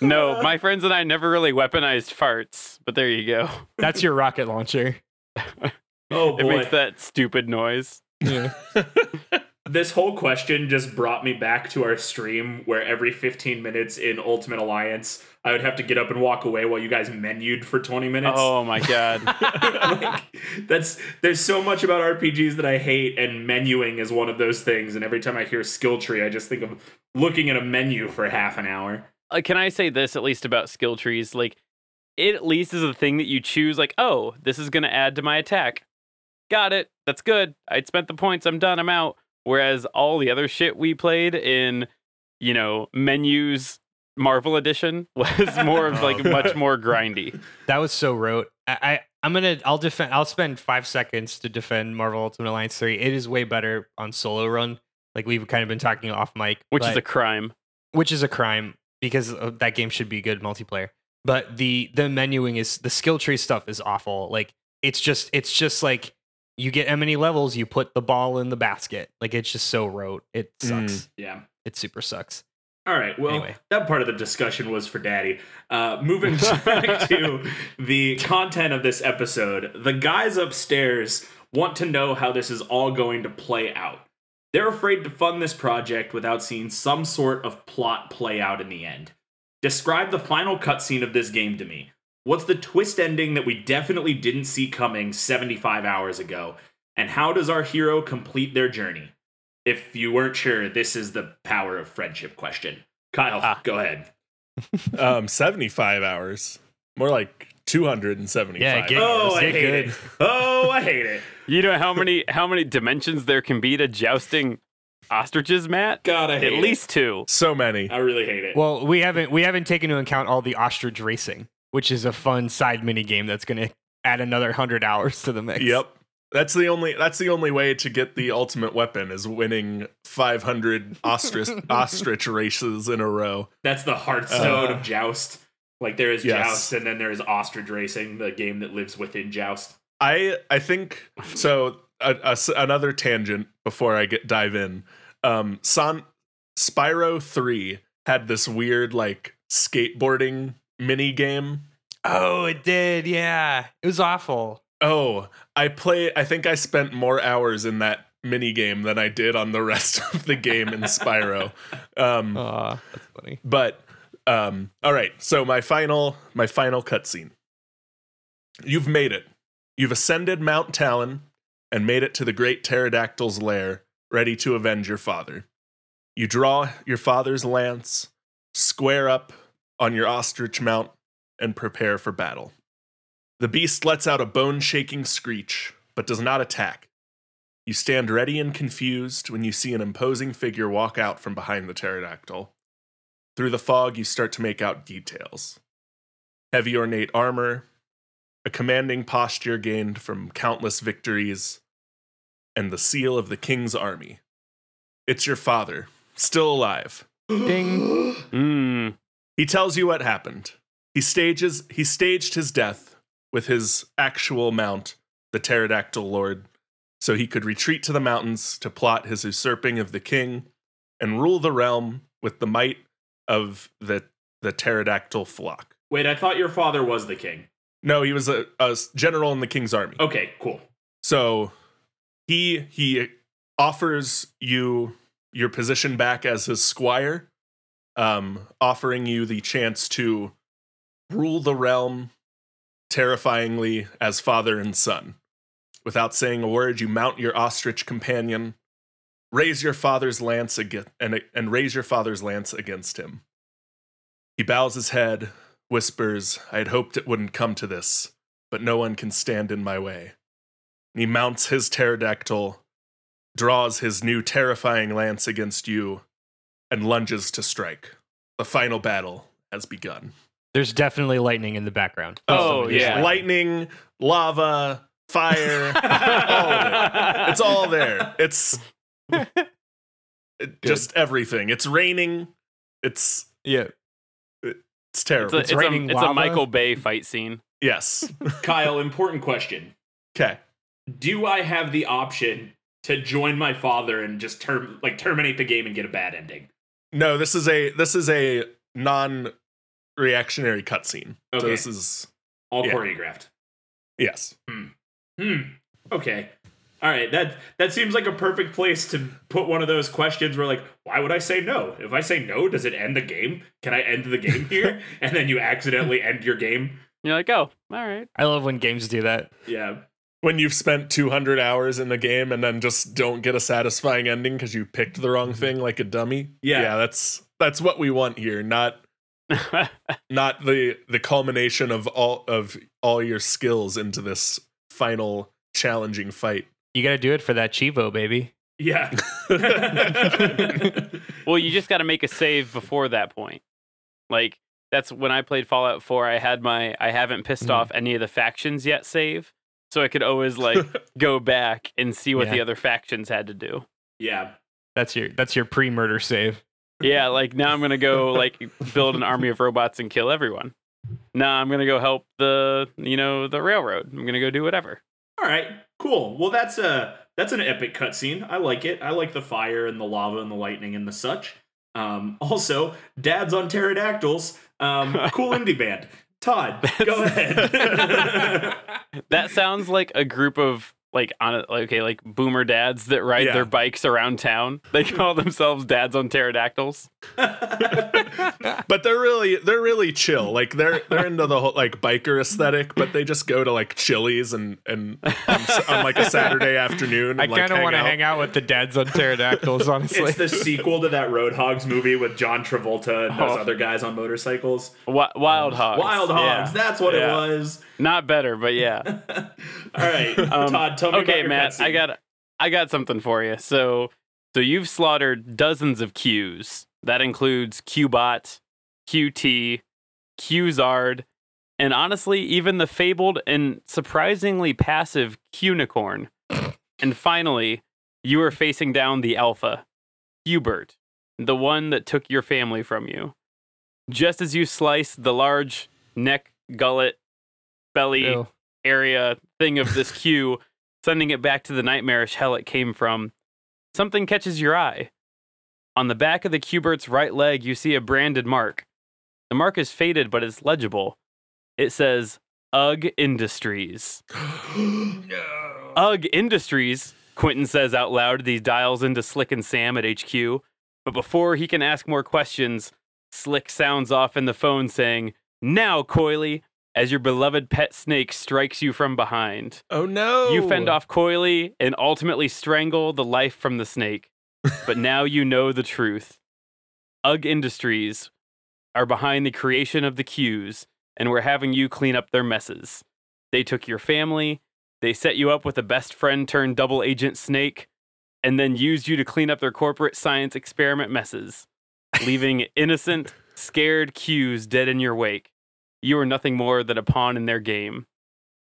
No, my friends and I never really weaponized farts, but there you go. That's your rocket launcher. Oh boy. It makes that stupid noise. Yeah. This whole question just brought me back to our stream where every fifteen minutes in Ultimate Alliance, I would have to get up and walk away while you guys menued for twenty minutes. Oh my God. Like, that's there's so much about R P Gs that I hate, and menuing is one of those things. And every time I hear skill tree, I just think of looking at a menu for half an hour. Uh, can I say this at least about skill trees? Like, it at least is a thing that you choose. Like, oh, this is going to add to my attack. Got it. That's good. I'd spent the points. I'm done. I'm out. Whereas all the other shit we played in, you know, menus, Marvel Edition was more of like much more grindy. That was so rote. I, I I'm gonna I'll defend. I'll spend five seconds to defend Marvel Ultimate Alliance three. It is way better on solo run. Like we've kind of been talking off mic, which but, is a crime. Which is a crime because that game should be good multiplayer. But the the menuing is the skill tree stuff is awful. Like it's just it's just like you get how many levels, you put the ball in the basket. Like it's just so rote. It sucks. Mm, yeah, it super sucks. All right. Well, anyway. That part of the discussion was for Daddy. Uh, moving back to the content of this episode, the guys upstairs want to know how this is all going to play out. They're afraid to fund this project without seeing some sort of plot play out in the end. Describe the final cutscene of this game to me. What's the twist ending that we definitely didn't see coming seventy-five hours ago? And how does our hero complete their journey? If you weren't sure, this is the power of friendship question. Kyle, ah. go ahead. um, seventy-five hours. More like two hundred seventy-five. Yeah, get, oh, I get hate good. It. Oh, I hate it. You know how many how many dimensions there can be to jousting ostriches, Matt? God, I hate it. At least two. So many. I really hate it. Well, we haven't we haven't taken into account all the ostrich racing, which is a fun side mini game that's going to add another one hundred hours to the mix. Yep. That's the only that's the only way to get the ultimate weapon is winning five hundred ostrich ostrich races in a row. That's the Hearthstone uh, of Joust. Like there is yes. Joust and then there is ostrich racing, the game that lives within Joust. I I think so. A, a, another tangent before I get dive in. Um, San, Spyro three had this weird like skateboarding mini game. Oh, it did. Yeah, it was awful. Oh, I play. I think I spent more hours in that mini game than I did on the rest of the game in Spyro. Um, Aw, that's funny. But um, all right. So my final, my final cutscene. You've made it. You've ascended Mount Talon and made it to the great pterodactyl's lair, ready to avenge your father. You draw your father's lance, square up on your ostrich mount, and prepare for battle. The beast lets out a bone-shaking screech, but does not attack. You stand ready and confused when you see an imposing figure walk out from behind the pterodactyl. Through the fog, you start to make out details. Heavy ornate armor, a commanding posture gained from countless victories, and the seal of the king's army. It's your father, still alive. Ding. Mm. He tells you what happened. He stages. He staged his death with his actual mount, the pterodactyl lord, so he could retreat to the mountains to plot his usurping of the king and rule the realm with the might of the, the pterodactyl flock. Wait, I thought your father was the king. No, he was a, a general in the king's army. Okay, cool. So he he offers you your position back as his squire, um, offering you the chance to rule the realm terrifyingly as father and son. Without saying a word, you mount your ostrich companion, raise your father's lance again, and, and raise your father's lance against him. He bows his head, whispers, "I had hoped it wouldn't come to this, but no one can stand in my way." And he mounts his pterodactyl, draws his new terrifying lance against you, and lunges to strike. The final battle has begun. There's definitely lightning in the background. Oh, oh yeah. Lightning, lava, fire. all of it. It's all there. It's it, just everything. It's raining. It's yeah. It's terrible. It's, a, it's, it's, a, it's a Michael Bay fight scene. Yes. Kyle, important question. Okay. Do I have the option to join my father and just term like terminate the game and get a bad ending? No, this is a this is a non reactionary cutscene. Okay. So this is all yeah. choreographed. Yes. Hmm. Hmm. Okay. All right. That that seems like a perfect place to put one of those questions where, like, why would I say no? If I say no, does it end the game? Can I end the game here? And then you accidentally end your game. You're like, oh, all right. I love when games do that. Yeah. When you've spent two hundred hours in the game and then just don't get a satisfying ending because you picked the wrong thing like a dummy. Yeah. Yeah. That's that's what we want here. Not. Not the the culmination of all of all your skills into this final challenging fight. You gotta do it for that Chivo, baby. Yeah. Well, you just gotta make a save before that point. Like, that's when I played Fallout four, I had my I haven't pissed mm. off any of the factions yet save, so I could always like go back and see what yeah. the other factions had to do. Yeah. That's your that's your pre-murder save. Yeah, like, now I'm going to go, like, build an army of robots and kill everyone. Now I'm going to go help the, you know, the railroad. I'm going to go do whatever. All right, cool. Well, that's a that's an epic cutscene. I like it. I like the fire and the lava and the lightning and the such. Um, also, Dad's on Pterodactyls. Um, cool indie band. Todd, that's, go ahead. That sounds like a group of like on okay, like boomer dads that ride yeah. their bikes around town. They call themselves dads on pterodactyls. But they're really they're really chill. Like they're they're into the whole like biker aesthetic, but they just go to like Chili's and and on, on like a Saturday afternoon. And, I kind of like, want to hang out with the dads on pterodactyls. Honestly, it's the sequel to that Roadhogs movie with John Travolta and oh. those other guys on motorcycles. W- Wild Hogs. Wild Hogs. Yeah. That's what yeah. it was. Not better, but yeah. All right, um, Todd. Tell me okay, about your Matt. Cutscene. I got I got something for you. So so you've slaughtered dozens of Qs. That includes Qbot, Qt, Qzard, and honestly, even the fabled and surprisingly passive Qunicorn. And finally, you are facing down the Alpha, Qbert, the one that took your family from you. Just as you slice the large neck, gullet, belly Ew. area thing of this Q, sending it back to the nightmarish hell it came from, something catches your eye. On the back of the Qbert's right leg, you see a branded mark. The mark is faded, but it's legible. It says, Ugg Industries. No. Ugg Industries, Quentin says out loud. He dials into Slick and Sam at H Q. But before he can ask more questions, Slick sounds off in the phone saying, Now, Coily, as your beloved pet snake strikes you from behind. Oh, no. You fend off Coily and ultimately strangle the life from the snake. But now you know the truth. Ugg Industries are behind the creation of the Qs, and we're having you clean up their messes. They took your family, they set you up with a best friend turned double agent snake, and then used you to clean up their corporate science experiment messes, leaving innocent, scared Qs dead in your wake. You are nothing more than a pawn in their game.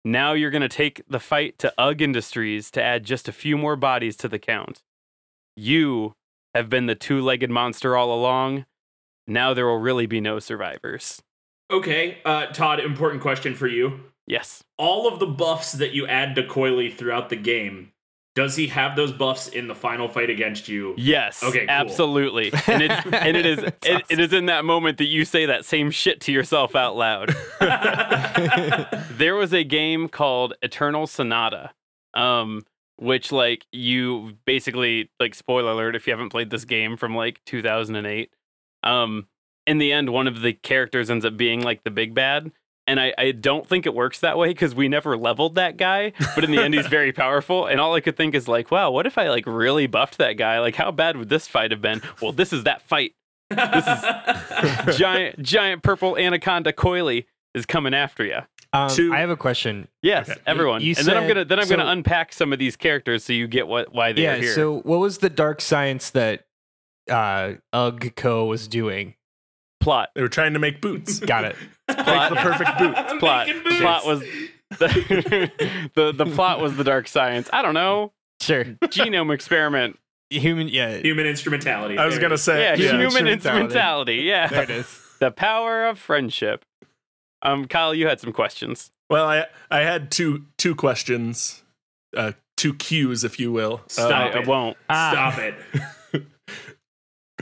Now you're going to take the fight to Ugg Industries to add just a few more bodies to the count. You have been the two-legged monster all along. Now there will really be no survivors. Okay, uh, Todd, important question for you. Yes. All of the buffs that you add to Coily throughout the game, does he have those buffs in the final fight against you? Yes. Okay, cool. Absolutely. And, it's, and it is it, awesome. It is in that moment that you say that same shit to yourself out loud. There was a game called Eternal Sonata. Um... Which, like, you basically, like, spoiler alert, if you haven't played this game from, like, two thousand eight, um, in the end, one of the characters ends up being, like, the big bad. And I, I don't think it works that way because we never leveled that guy. But in the end, he's very powerful. And all I could think is, like, wow, what if I, like, really buffed that guy? Like, how bad would this fight have been? Well, this is that fight. This is giant, giant purple anaconda Coily is coming after you. Um, I have a question. Yes, okay. everyone. You, you and said, then I'm gonna then I'm so, gonna unpack some of these characters so you get what why they're yeah, here. Yeah. So what was the dark science that uh, Ugg Co was doing? Plot. They were trying to make boots. Got it. It's plot. The perfect boot. Plot. Boots. Plot was the, the the plot was the dark science. I don't know. Sure. Genome experiment. Human. Yeah. Human instrumentality. I was there gonna say. Yeah. yeah. Human instrumentality. instrumentality. Yeah. There it is. The power of friendship. Um, Kyle, you had some questions. Well, I I had two two questions, uh, two cues, if you will. Stop uh, it! I won't ah. stop it.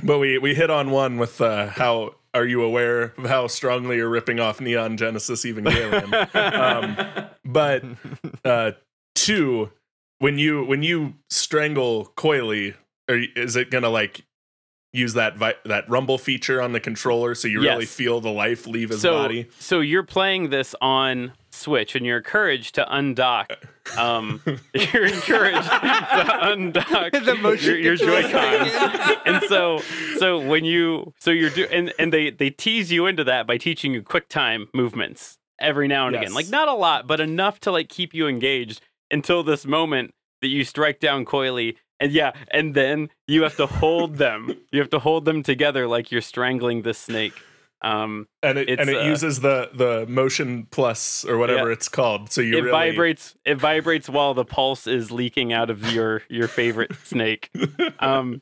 But we we hit on one with uh, how are you aware of how strongly you're ripping off Neon Genesis Evangelion? um, but uh, two, when you when you strangle Coily, or is it gonna like? Use that vi- that rumble feature on the controller so you yes. really feel the life leave his so, body. So you're playing this on Switch, and you're encouraged to undock. Um, you're encouraged to undock your, your Joy-Cons. And so so when you so you're do and, and they, they tease you into that by teaching you QuickTime movements every now and yes. again. Like not a lot, but enough to like keep you engaged until this moment that you strike down Coily. And yeah, and then you have to hold them. You have to hold them together like you're strangling the snake. Um, and it and it uh, uses the, the motion plus or whatever yeah, it's called. So you it really... vibrates. It vibrates while the pulse is leaking out of your your favorite snake. Um,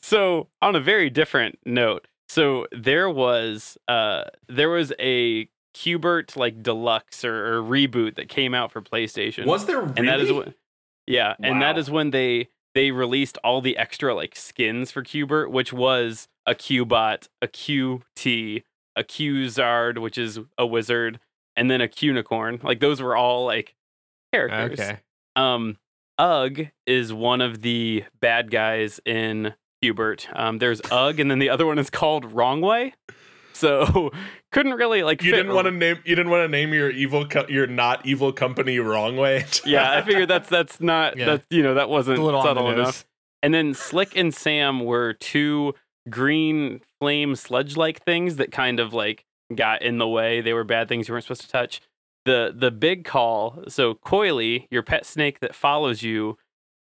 so on a very different note, so there was uh there was a Qbert like deluxe or, or reboot that came out for PlayStation. Was there? Really? And that is when, yeah, wow. and that is when they. They released all the extra like skins for Qbert, which was a Qbot, a Qt, a Qzard, which is a wizard, and then a Qunicorn. Like those were all like characters. Okay. Um, Ugg is one of the bad guys in Qbert. Um, there's Ugg, and then the other one is called Wrong Way. So couldn't really like. You fit didn't want to name. You didn't want to name your evil, co- your not evil company Wrong Way. Yeah, I figured that's that's not yeah. that's you know that wasn't subtle enough. And then Slick and Sam were two green flame sludge-like things that kind of like got in the way. They were bad things you weren't supposed to touch. The the big call. So Coily, your pet snake that follows you.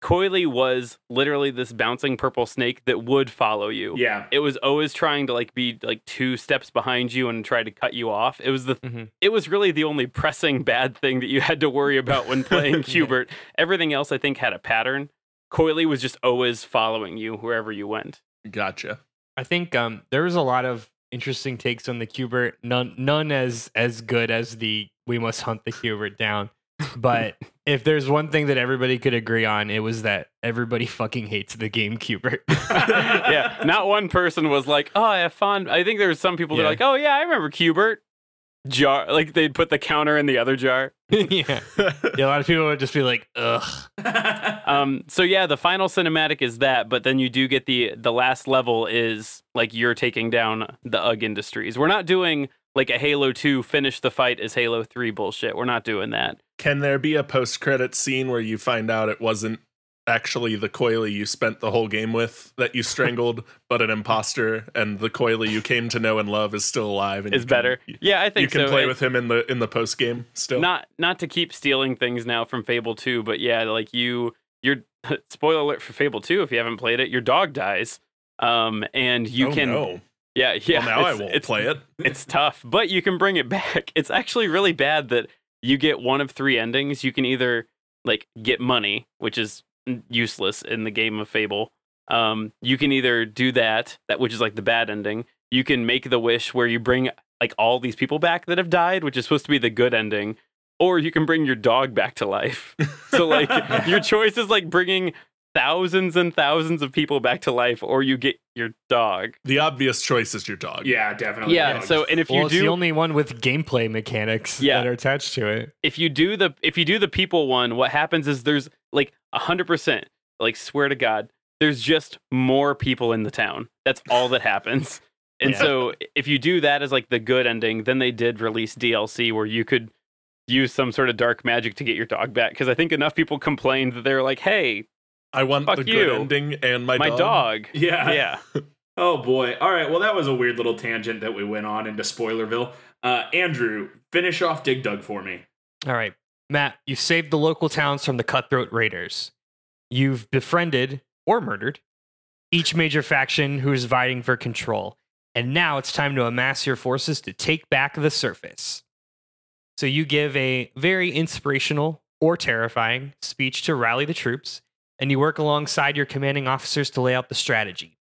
Coily was literally this bouncing purple snake that would follow you. Yeah. It was always trying to like be like two steps behind you and try to cut you off. It was the mm-hmm. it was really the only pressing bad thing that you had to worry about when playing Qbert. Yeah. Everything else I think had a pattern. Coily was just always following you wherever you went. Gotcha. I think um, there was a lot of interesting takes on the Qbert. None none as as good as the we must hunt the Qbert down. But if there's one thing that everybody could agree on, it was that everybody fucking hates the game Qbert. Yeah, not one person was like, oh, I have fond. I think there was some people yeah. that were like, oh, yeah, I remember Qbert. Jar, like they'd put the counter in the other jar. yeah. yeah, a lot of people would just be like, ugh. Um. So yeah, the final cinematic is that, but then you do get the the last level is like you're taking down the Ugg Industries. We're not doing like a Halo two finish the fight as Halo three bullshit. We're not doing that. Can there be a post-credit scene where you find out it wasn't actually the Coily you spent the whole game with that you strangled, but an imposter, and the Coily you came to know and love is still alive? And is better. Can, yeah, I think so. You can so. play it, with him in the in the post-game still. Not not to keep stealing things now from Fable two, but yeah, like you, you're, spoiler alert for Fable two, if you haven't played it, your dog dies. Um, and you oh, can... No. Yeah, yeah. Well, now I won't play it. It's tough, but you can bring it back. It's actually really bad that you get one of three endings. You can either like get money, which is useless in the game of Fable. Um, you can either do that, that which is like the bad ending. You can make the wish where you bring like all these people back that have died, which is supposed to be the good ending, or you can bring your dog back to life. So like your choice is like bringing thousands and thousands of people back to life, or you get your dog. The obvious choice is your dog. Yeah, definitely. Yeah. Dogs. So, and if well, you do, it's the only one with gameplay mechanics yeah. that are attached to it. If you do the, if you do the people one, what happens is there's like a hundred percent, like swear to God, there's just more people in the town. That's all that happens. And yeah. so, if you do that as like the good ending, then they did release D L C where you could use some sort of dark magic to get your dog back. Because I think enough people complained that they're like, hey. I want Fuck the you. good ending and my, my dog. dog. Yeah. Yeah. Oh, boy. All right. Well, that was a weird little tangent that we went on into Spoilerville. Uh, Andrew, finish off Dig Dug for me. All right. Matt, you've saved the local towns from the cutthroat raiders. You've befriended or murdered each major faction who is vying for control. And now it's time to amass your forces to take back the surface. So you give a very inspirational or terrifying speech to rally the troops, and you work alongside your commanding officers to lay out the strategy.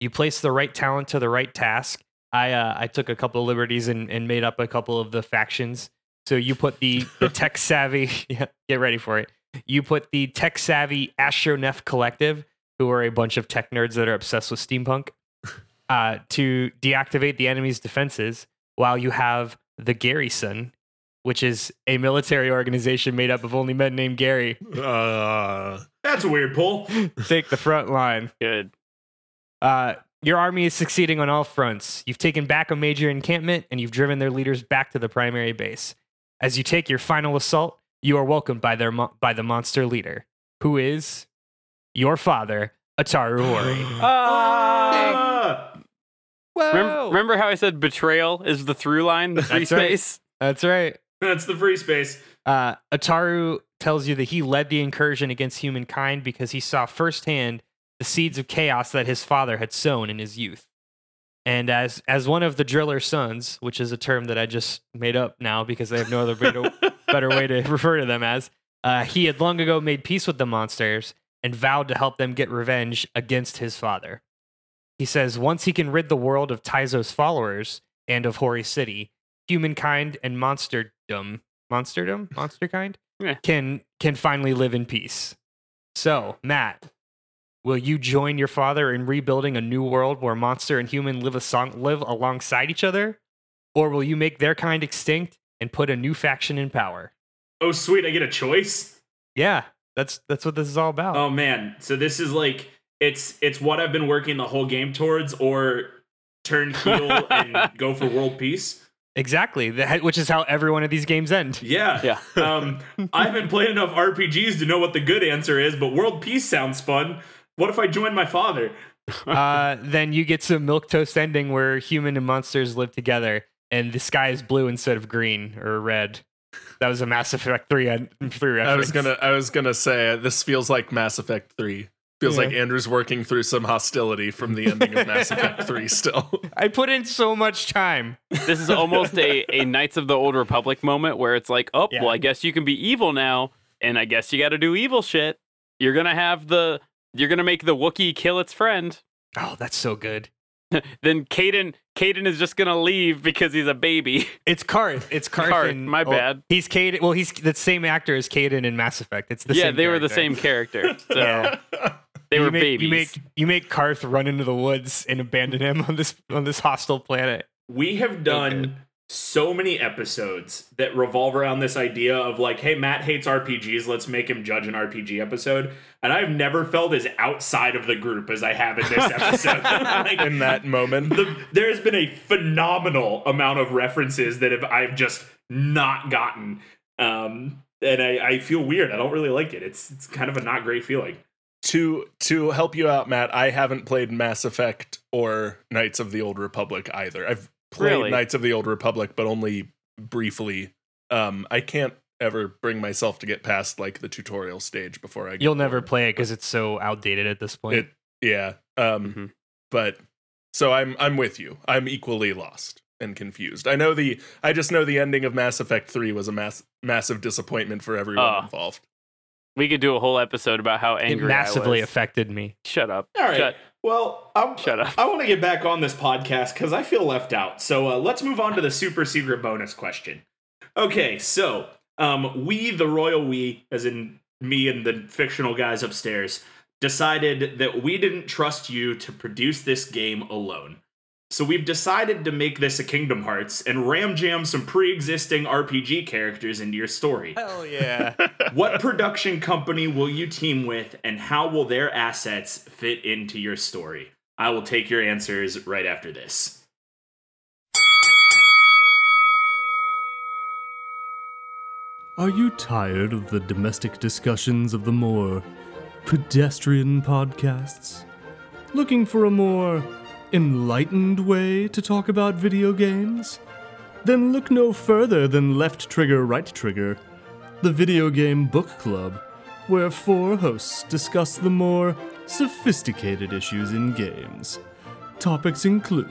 You place the right talent to the right task. I uh, I took a couple of liberties and, and made up a couple of the factions. So you put the, the tech-savvy... Yeah, get ready for it. You put the tech-savvy Astronef Collective, who are a bunch of tech nerds that are obsessed with steampunk, uh, to deactivate the enemy's defenses, while you have the Garrison, which is a military organization made up of only men named Gary. Uh... That's a weird pull. Take the front line. Good. Uh, your army is succeeding on all fronts. You've taken back a major encampment, and you've driven their leaders back to the primary base. As you take your final assault, you are welcomed by their mo- by the monster leader, who is your father, Ataru Hori. uh, remember, remember how I said betrayal is the through line, the free That's space? Right. That's right. That's the free space. Uh, Ataru tells you that he led the incursion against humankind because he saw firsthand the seeds of chaos that his father had sown in his youth. And as as one of the driller sons, which is a term that I just made up now because I have no other better, better way to refer to them as, uh, he had long ago made peace with the monsters and vowed to help them get revenge against his father. He says once he can rid the world of Taizo's followers and of Hori City, humankind and monsterdom, monsterdom, monster kind, yeah. can can finally live in peace. So, Matt, will you join your father in rebuilding a new world where monster and human live a song, live alongside each other, or will you make their kind extinct and put a new faction in power? Oh, sweet! I get a choice. Yeah, That's that's what this is all about. Oh man, so this is like it's it's what I've been working the whole game towards, or turn heel and go for world peace. Exactly, that, which is how every one of these games end. Yeah, yeah. um, I haven't played enough R P Gs to know what the good answer is, but world peace sounds fun. What if I join my father? uh, then you get some milquetoast ending where human and monsters live together, and the sky is blue instead of green or red. That was a Mass Effect three three reference. I was gonna, I was gonna say this feels like Mass Effect three. Feels yeah. like Andrew's working through some hostility from the ending of Mass Effect three still. I put in so much time. This is almost a, a Knights of the Old Republic moment where it's like, oh, yeah. well, I guess you can be evil now, and I guess you got to do evil shit. You're gonna have the, you're gonna make the Wookiee kill its friend. Oh, that's so good. Then Caden, Caden is just gonna leave because he's a baby. It's Karth. It's Karth. Karth my oh, bad. He's Caden. Well, he's the same actor as Caden in Mass Effect. It's the yeah. Same they character. Were the same character. So yeah. They you were make, babies. You make you make Karth run into the woods and abandon him on this on this hostile planet. We have done okay. so many episodes that revolve around this idea of like, hey, Matt hates R P Gs. Let's make him judge an R P G episode. And I've never felt as outside of the group as I have in this episode. Like, in that moment, the, there has been a phenomenal amount of references that have, I've just not gotten, um, and I, I feel weird. I don't really like it. It's it's kind of a not great feeling. To to help you out, Matt, I haven't played Mass Effect or Knights of the Old Republic either. I've played really? Knights of the Old Republic, but only briefly. Um, I can't ever bring myself to get past like the tutorial stage before I. Get You'll never play it because it's so outdated at this point. It, yeah, um, mm-hmm. but so I'm I'm with you. I'm equally lost and confused. I know the I just know the ending of Mass Effect three was a mass, massive disappointment for everyone uh. involved. We could do a whole episode about how angry it massively I was. Affected me. Shut up. All right. Shut. Well, I'm, shut up. I want to get back on this podcast because I feel left out. So uh, let's move on to the super secret bonus question. Okay, so um, we, the royal we, as in me and the fictional guys upstairs, decided that we didn't trust you to produce this game alone. So we've decided to make this a Kingdom Hearts and ram jam some pre-existing R P G characters into your story. Hell yeah. What production company will you team with, and how will their assets fit into your story? I will take your answers right after this. Are you tired of the domestic discussions of the more pedestrian podcasts? Looking for a more enlightened way to talk about video games? Then look no further than Left Trigger, Right Trigger, the video game book club, where four hosts discuss the more sophisticated issues in games. Topics include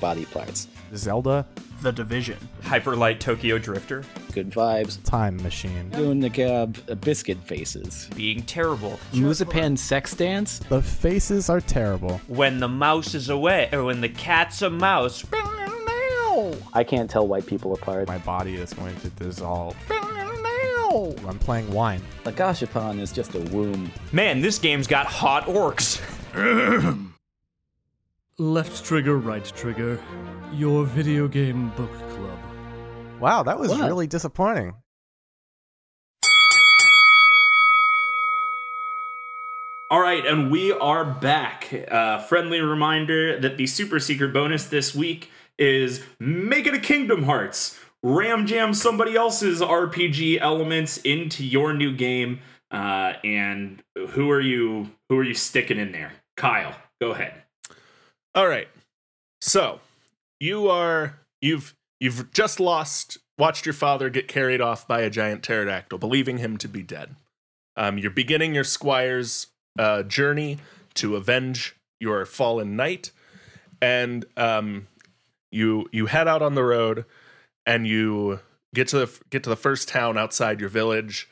body parts, Zelda, The Division, Hyper Light Tokyo Drifter, Good Vibes, Time Machine, Doing the Cab, Biscuit Faces, Being Terrible, Muzapan Sex Dance, The Faces Are Terrible, When the Mouse Is Away, or When the Cat's a Mouse, I Can't Tell White People Apart, My Body Is Going to Dissolve, I'm Playing Wine, Agashapon Is Just a Womb. Man, this game's got hot orcs. Left Trigger, Right Trigger, your video game book club. Wow, that was what? really disappointing. All right, and we are back. Uh, friendly reminder that the super secret bonus this week is make it a Kingdom Hearts. Ram jam somebody else's R P G elements into your new game. Uh, and who are you? Who are you sticking in there? Kyle, go ahead. All right, so you are you've you've just lost watched your father get carried off by a giant pterodactyl, believing him to be dead. Um, you're beginning your squire's uh, journey to avenge your fallen knight, and um, you you head out on the road, and you get to the get to the first town outside your village,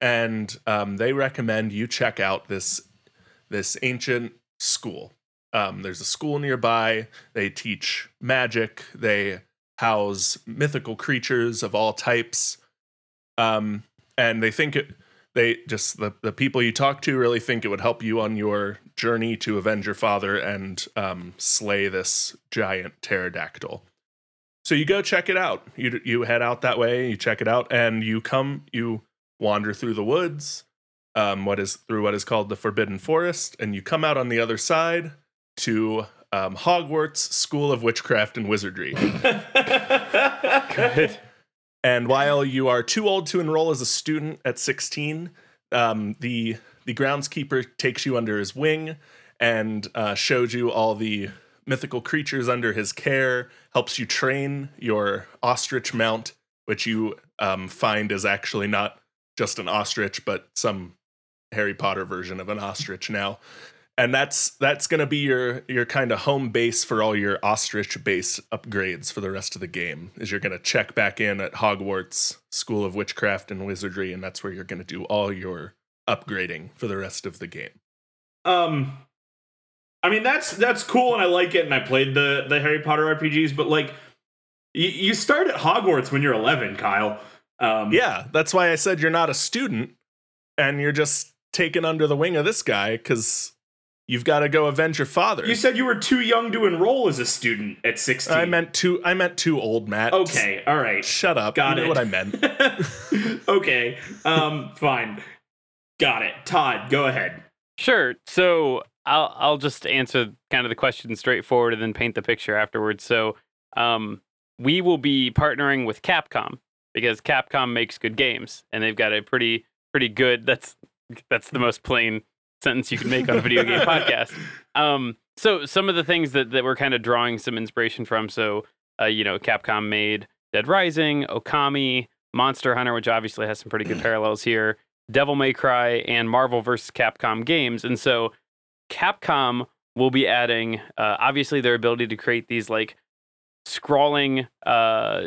and um, they recommend you check out this this ancient school. Um, there's a school nearby. They teach magic. They house mythical creatures of all types. Um, and they think it, they just, the, the people you talk to really think it would help you on your journey to avenge your father and um, slay this giant pterodactyl. So you go check it out. You, you head out that way, you check it out, and you come, you wander through the woods. um, what is through what is called the Forbidden Forest, and you come out on the other side to um, Hogwarts School of Witchcraft and Wizardry. Good. And while you are too old to enroll as a student at sixteen, um, the the groundskeeper takes you under his wing and uh, shows you all the mythical creatures under his care, helps you train your ostrich mount, which you um, find is actually not just an ostrich, but some Harry Potter version of an ostrich now. And that's that's going to be your your kind of home base for all your ostrich-based upgrades for the rest of the game, is you're going to check back in at Hogwarts School of Witchcraft and Wizardry, and that's where you're going to do all your upgrading for the rest of the game. Um, I mean, that's that's cool, and I like it, and I played the, the Harry Potter R P Gs, but, like, you, you start at Hogwarts when you're eleven, Kyle. Um, yeah, that's why I said you're not a student, and you're just taken under the wing of this guy, because... you've got to go avenge your father. You said you were too young to enroll as a student at sixteen. I meant too. I meant too old, Matt. Okay, all right. Shut up. Got you it. Know what I meant. Okay. Um. Fine. Got it. Todd, go ahead. Sure. So I'll I'll just answer kind of the question straightforward and then paint the picture afterwards. So, um, we will be partnering with Capcom because Capcom makes good games and they've got a pretty pretty good. That's that's the most plain sentence you can make on a video game podcast. Um, so some of the things that, that we're kind of drawing some inspiration from. So, uh, you know, Capcom made Dead Rising, Okami, Monster Hunter, which obviously has some pretty good parallels here, Devil May Cry, and Marvel versus Capcom games. And so Capcom will be adding, uh, obviously, their ability to create these, like, scrawling, uh,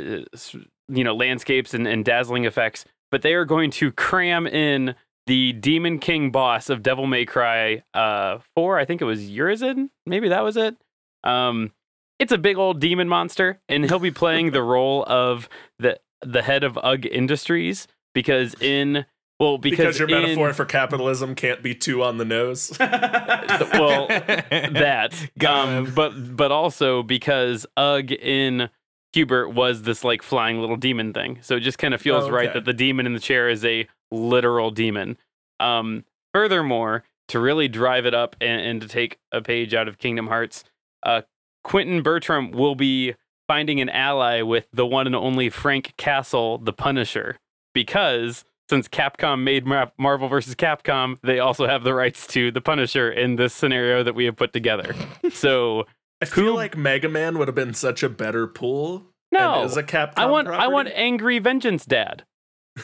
you know, landscapes and, and dazzling effects, but they are going to cram in the Demon King boss of Devil May Cry uh, four, I think it was Urizen, maybe that was it. Um, it's a big old demon monster, and he'll be playing the role of the the head of Ugg Industries, because in, well, because, because your in, metaphor for capitalism can't be too on the nose. Well, that, um, but but also because Ugg in Qbert was this, like, flying little demon thing, so it just kind of feels oh, okay. right that the demon in the chair is a literal demon. Um, furthermore, to really drive it up and, and to take a page out of Kingdom Hearts, uh, Quentin Bertram will be finding an ally with the one and only Frank Castle, The Punisher, because since Capcom made Mar- Marvel versus Capcom, they also have the rights to The Punisher in this scenario that we have put together. So I feel who, like Mega Man would have been such a better pull. No, as a Capcom I want property. I want Angry Vengeance Dad.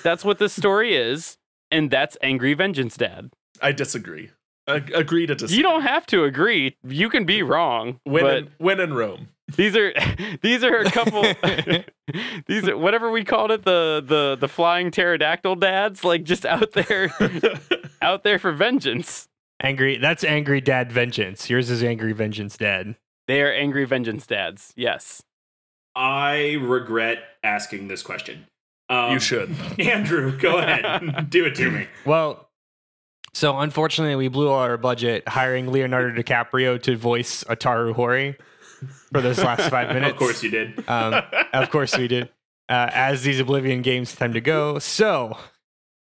That's what this story is, and that's Angry Vengeance Dad. I disagree. I agree to disagree. You don't have to agree. You can be wrong. When in, when in Rome. These are these are a couple. These are whatever we called it, the the the flying pterodactyl dads, like, just out there, out there for vengeance. Angry. That's Angry Dad Vengeance. Yours is Angry Vengeance Dad. They are Angry Vengeance Dads. Yes. I regret asking this question. Um, you should. Andrew, go ahead. Do it to me. Well, so unfortunately, we blew our budget hiring Leonardo DiCaprio to voice Ataru Hori for those last five minutes. Of course you did. Um, of course we did. Uh, as these Oblivion games time to go. So,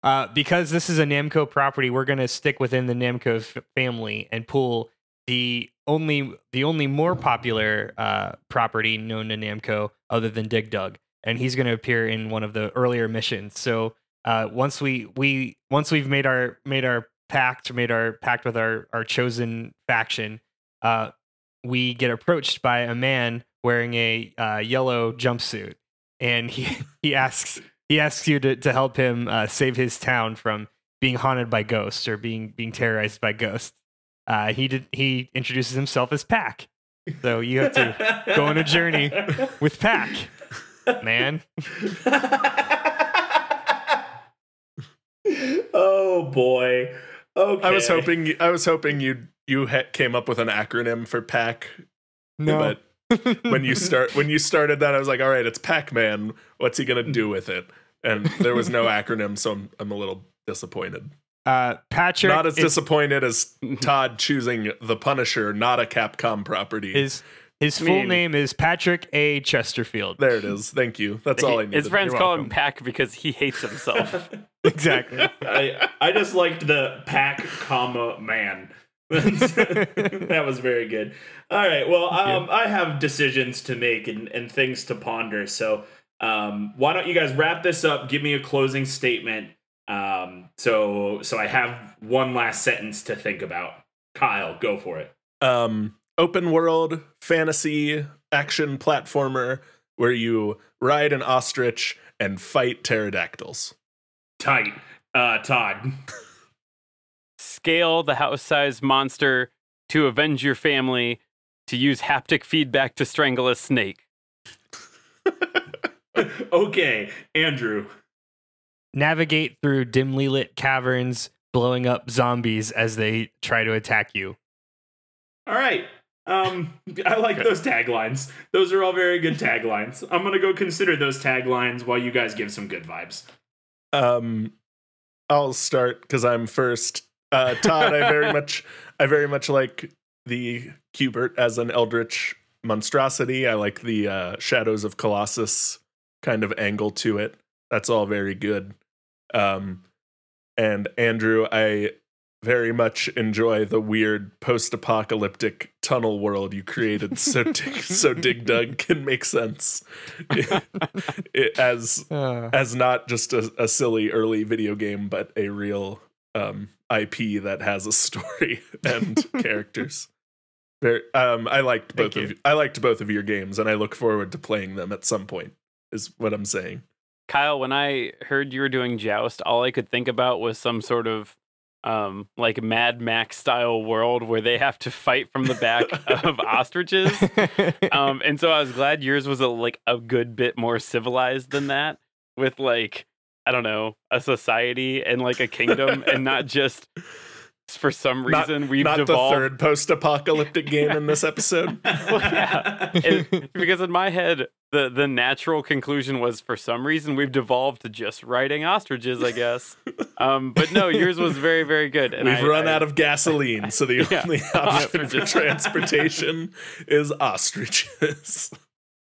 uh, because this is a Namco property, we're going to stick within the Namco f- family and pull the only, the only more popular uh, property known to Namco other than Dig Dug. And he's going to appear in one of the earlier missions. So uh, once we we once we've made our made our pact, made our pact with our, our chosen faction, uh, we get approached by a man wearing a uh, yellow jumpsuit, and he he asks he asks you to, to help him uh, save his town from being haunted by ghosts or being being terrorized by ghosts. Uh, he did, he introduces himself as Pac, so you have to go on a journey with Pac. Man. Oh boy. Okay. I was hoping I was hoping you you ha- came up with an acronym for Pac. No. But when you start when you started that, I was like, all right, it's Pac-Man. What's he going to do with it? And there was no acronym, so I'm, I'm a little disappointed. Uh, Patrick, not as disappointed as Todd choosing The Punisher, not a Capcom property. Is His I full mean, name is Patrick A. Chesterfield. There it is. Thank you. That's he, all I need. His friends You're call welcome. him Pac because he hates himself. Exactly. I, I just liked the Pac, comma, man. That was very good. All right. Well, um, yeah. I have decisions to make and, and things to ponder. So um, why don't you guys wrap this up? Give me a closing statement. Um, so so I have one last sentence to think about. Kyle, go for it. Um, open world, fantasy, action platformer where you ride an ostrich and fight pterodactyls. Tight. Uh, Todd. Scale the house-sized monster to avenge your family, to use haptic feedback to strangle a snake. Okay, Andrew. Navigate through dimly lit caverns, blowing up zombies as they try to attack you. All right. Um, I like those taglines. Those are all very good taglines. I'm going to go consider those taglines while you guys give some good vibes. Um, I'll start because I'm first. Uh, Todd, I very much, I very much like the Qbert as an eldritch monstrosity. I like the uh, Shadows of Colossus kind of angle to it. That's all very good. Um, and Andrew, I very much enjoy the weird post-apocalyptic tunnel world you created, so dig, so Dig Dug can make sense it, it, as uh. as not just a, a silly early video game, but a real. Um, I P that has a story and characters. Very, um, I liked both Thank of you. I liked both of your games, and I look forward to playing them at some point. Is what I'm saying. Kyle, when I heard you were doing Joust, all I could think about was some sort of um, like Mad Max style world where they have to fight from the back of ostriches. Um, and so I was glad yours was a, like a good bit more civilized than that, with like. I don't know, a society and like a kingdom and not just for some reason not, we've not devolved. The third post-apocalyptic game in this episode. Well, yeah, it, because in my head, the, the natural conclusion was for some reason we've devolved to just riding ostriches, I guess. Um, but no, yours was very, very good. And we've I, run I, out of gasoline. I, I, so the yeah, only option ostriches. for transportation is ostriches.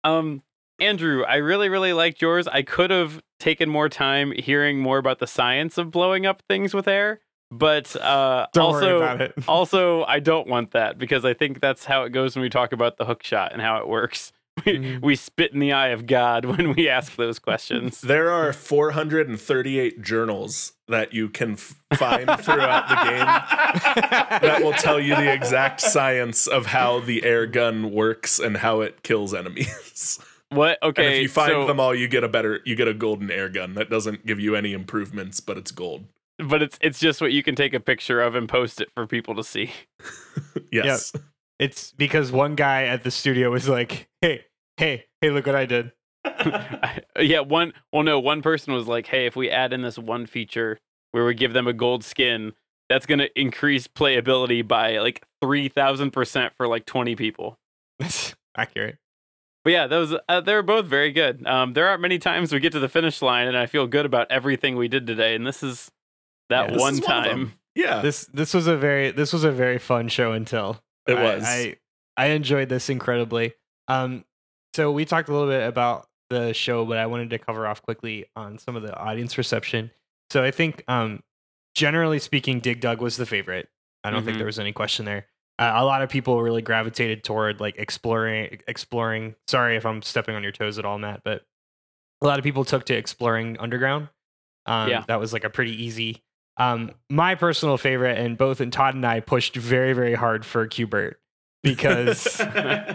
Um, Andrew, I really, really liked yours. I could have taken more time hearing more about the science of blowing up things with air, but uh, don't also, worry about it. also I don't want that because I think that's how it goes when we talk about the hook shot and how it works. We, mm. we spit in the eye of God when we ask those questions. There are four hundred thirty-eight journals that you can f- find throughout the game that will tell you the exact science of how the air gun works and how it kills enemies. What? Okay. And if you find so, them all, you get a better, you get a golden air gun that doesn't give you any improvements, but it's gold. But it's it's just what you can take a picture of and post it for people to see. Yes, yeah. It's because one guy at the studio was like, "Hey, hey, hey, look what I did." Yeah, one. Well, no, one person was like, "Hey, if we add in this one feature where we give them a gold skin, that's going to increase playability by like three thousand percent for like twenty people." That's accurate. But yeah, those uh, they're both very good. Um, there aren't many times we get to the finish line, and I feel good about everything we did today. And this is that yeah, one is time. One yeah, this this was a very this was a very fun show and tell. It I, was. I I enjoyed this incredibly. Um, so we talked a little bit about the show, but I wanted to cover off quickly on some of the audience reception. So I think, um, generally speaking, Dig Dug was the favorite. I don't mm-hmm. think there was any question there. Uh, a lot of people really gravitated toward like exploring, exploring. Sorry if I'm stepping on your toes at all, Matt, but a lot of people took to exploring underground. Um, yeah. That was like a pretty easy. Um, my personal favorite, and both and Todd and I pushed very, very hard for Qbert because, and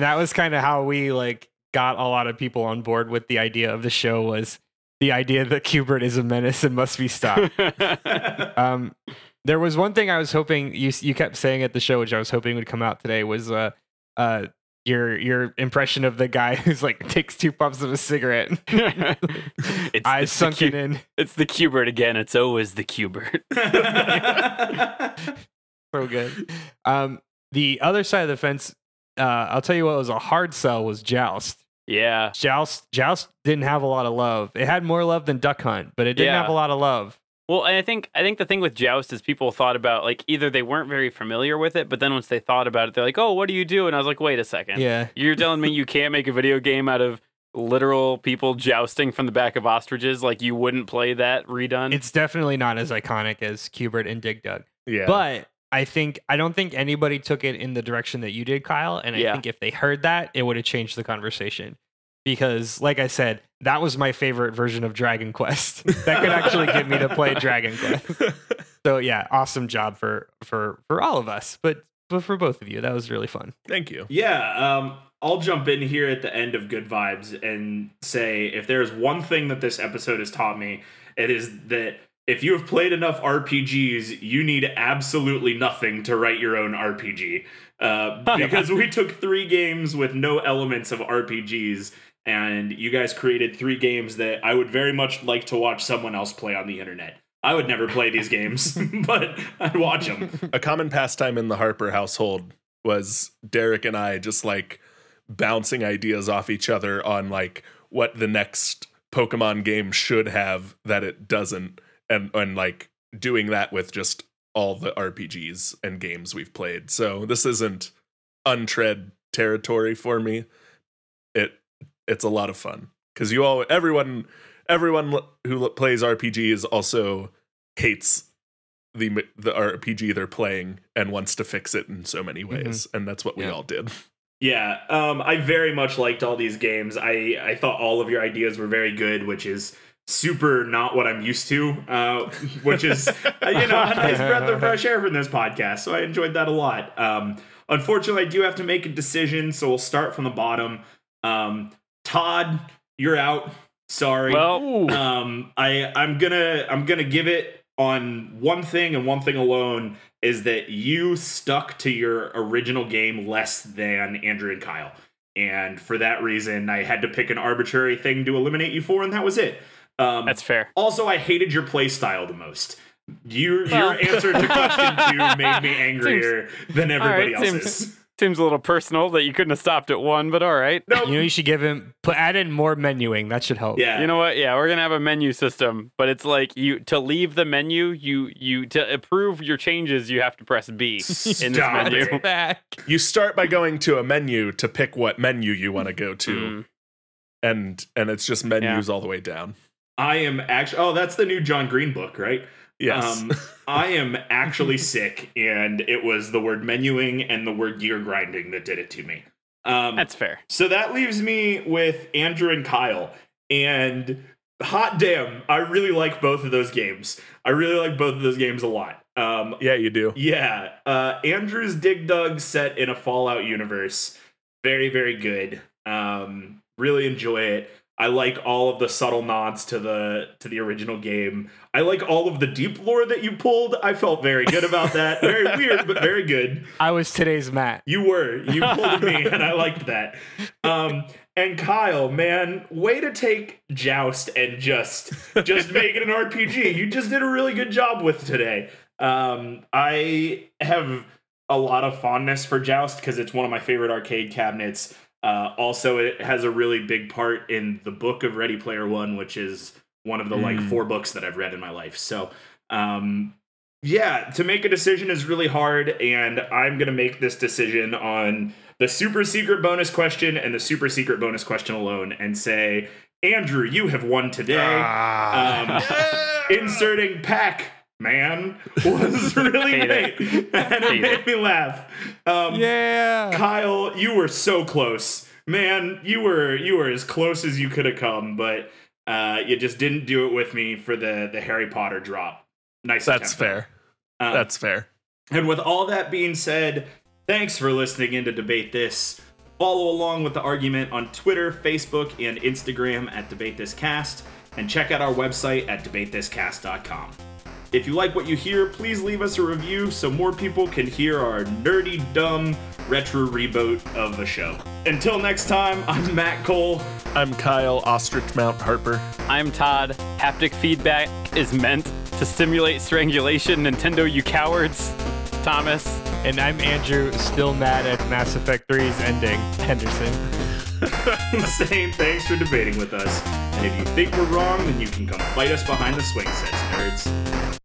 that was kind of how we like got a lot of people on board with the idea of the show was the idea that Qbert is a menace and must be stopped. um, There was one thing I was hoping you you kept saying at the show, which I was hoping would come out today, was uh, uh, your your impression of the guy who's like takes two puffs of a cigarette. It's, Eyes it's sunken Q, in. It's the Qbert again. It's always the Qbert. So good. Um, the other side of the fence, uh, I'll tell you what was a hard sell was Joust. Yeah, Joust. Joust didn't have a lot of love. It had more love than Duck Hunt, but it didn't yeah. have a lot of love. Well, and I think I think the thing with Joust is people thought about, like, either they weren't very familiar with it, but then once they thought about it, they're like, oh, what do you do? And I was like, wait a second. Yeah. You're telling me you can't make a video game out of literal people jousting from the back of ostriches? Like, you wouldn't play that redone? It's definitely not as iconic as Qbert and Dig Dug. Yeah. But I think, I don't think anybody took it in the direction that you did, Kyle. And I yeah. think if they heard that, it would have changed the conversation. Because, like I said, that was my favorite version of Dragon Quest. That could actually get me to play Dragon Quest. So, yeah, awesome job for for, for all of us. But, but for both of you, that was really fun. Thank you. Yeah, um, I'll jump in here at the end of Good Vibes and say, if there is one thing that this episode has taught me, it is that if you have played enough R P Gs, you need absolutely nothing to write your own R P G. Uh, because we took three games with no elements of R P Gs, and you guys created three games that I would very much like to watch someone else play on the internet. I would never play these games, but I'd watch them. A common pastime in the Harper household was Derek and I just, like, bouncing ideas off each other on, like, what the next Pokemon game should have that it doesn't, and, and like, doing that with just all the R P Gs and games we've played. So this isn't untread territory for me. It... It's a lot of fun because you all, everyone, everyone who plays R P Gs also hates the the R P G they're playing and wants to fix it in so many ways. Mm-hmm. And that's what we yeah. all did. Yeah, um, I very much liked all these games. I, I thought all of your ideas were very good, which is super not what I'm used to, uh, which is, you know, a nice breath of fresh air from this podcast. So I enjoyed that a lot. Um, unfortunately, I do have to make a decision. So we'll start from the bottom. Um, Todd, you're out. Sorry. Well, um, I, I'm gonna I'm gonna give it on one thing and one thing alone, is that you stuck to your original game less than Andrew and Kyle. And for that reason, I had to pick an arbitrary thing to eliminate you for, and that was it. Um, That's fair. Also, I hated your play style the most. Your, well. your answer to question two made me angrier seems, than everybody right, else's. Seems. Seems a little personal that you couldn't have stopped at one, but all right. Nope. You know, you should give him, put, add in more menuing. That should help. Yeah. You know what? Yeah, we're going to have a menu system, but it's like you to leave the menu, you, you to approve your changes, you have to press B Stop in this menu. Back. You start by going to a menu to pick what menu you want to go to. Mm. And and it's just menus yeah. all the way down. I am actually, oh, that's the new John Green book, right? Yes. um, I am actually sick, and it was the word menuing and the word gear grinding that did it to me. Um, That's fair. So that leaves me with Andrew and Kyle, and hot damn, I really like both of those games. I really like both of those games a lot. Um, yeah, you do. Yeah. Uh, Andrew's Dig Dug set in a Fallout universe. Very, very good. Um, really enjoy it. I like all of the subtle nods to the to the original game. I like all of the deep lore that you pulled. I felt very good about that. Very weird, but very good. I was today's Matt. You were. You pulled me, and I liked that. Um, and Kyle, man, way to take Joust and just just make it an R P G. You just did a really good job with today. Um, I have a lot of fondness for Joust because it's one of my favorite arcade cabinets. Uh, also, it has a really big part in the book of Ready Player One, which is one of the mm. like four books that I've read in my life. So, um, yeah, to make a decision is really hard. And I'm going to make this decision on the super secret bonus question and the super secret bonus question alone and say, Andrew, you have won today. Ah. Um, inserting Pac-Man was really great. It. And it Hate made it. me laugh. Um, yeah, Kyle, you were so close, man. You were you were as close as you could have come, but uh, you just didn't do it with me for the the Harry Potter drop. Nice. That's fair. Um, That's fair. And with all that being said, thanks for listening in to Debate This. Follow along with the argument on Twitter, Facebook, and Instagram at Debate This Cast, and check out our website at debate this cast dot com. If you like what you hear, please leave us a review so more people can hear our nerdy, dumb, retro reboot of the show. Until next time, I'm Matt Cole. I'm Kyle Ostrich Mount Harper. I'm Todd. Haptic feedback is meant to stimulate strangulation. Nintendo, you cowards. Thomas. And I'm Andrew, still mad at Mass Effect three's ending. Henderson. Saying thanks for debating with us. And if you think we're wrong, then you can come fight us behind the swing sets, nerds.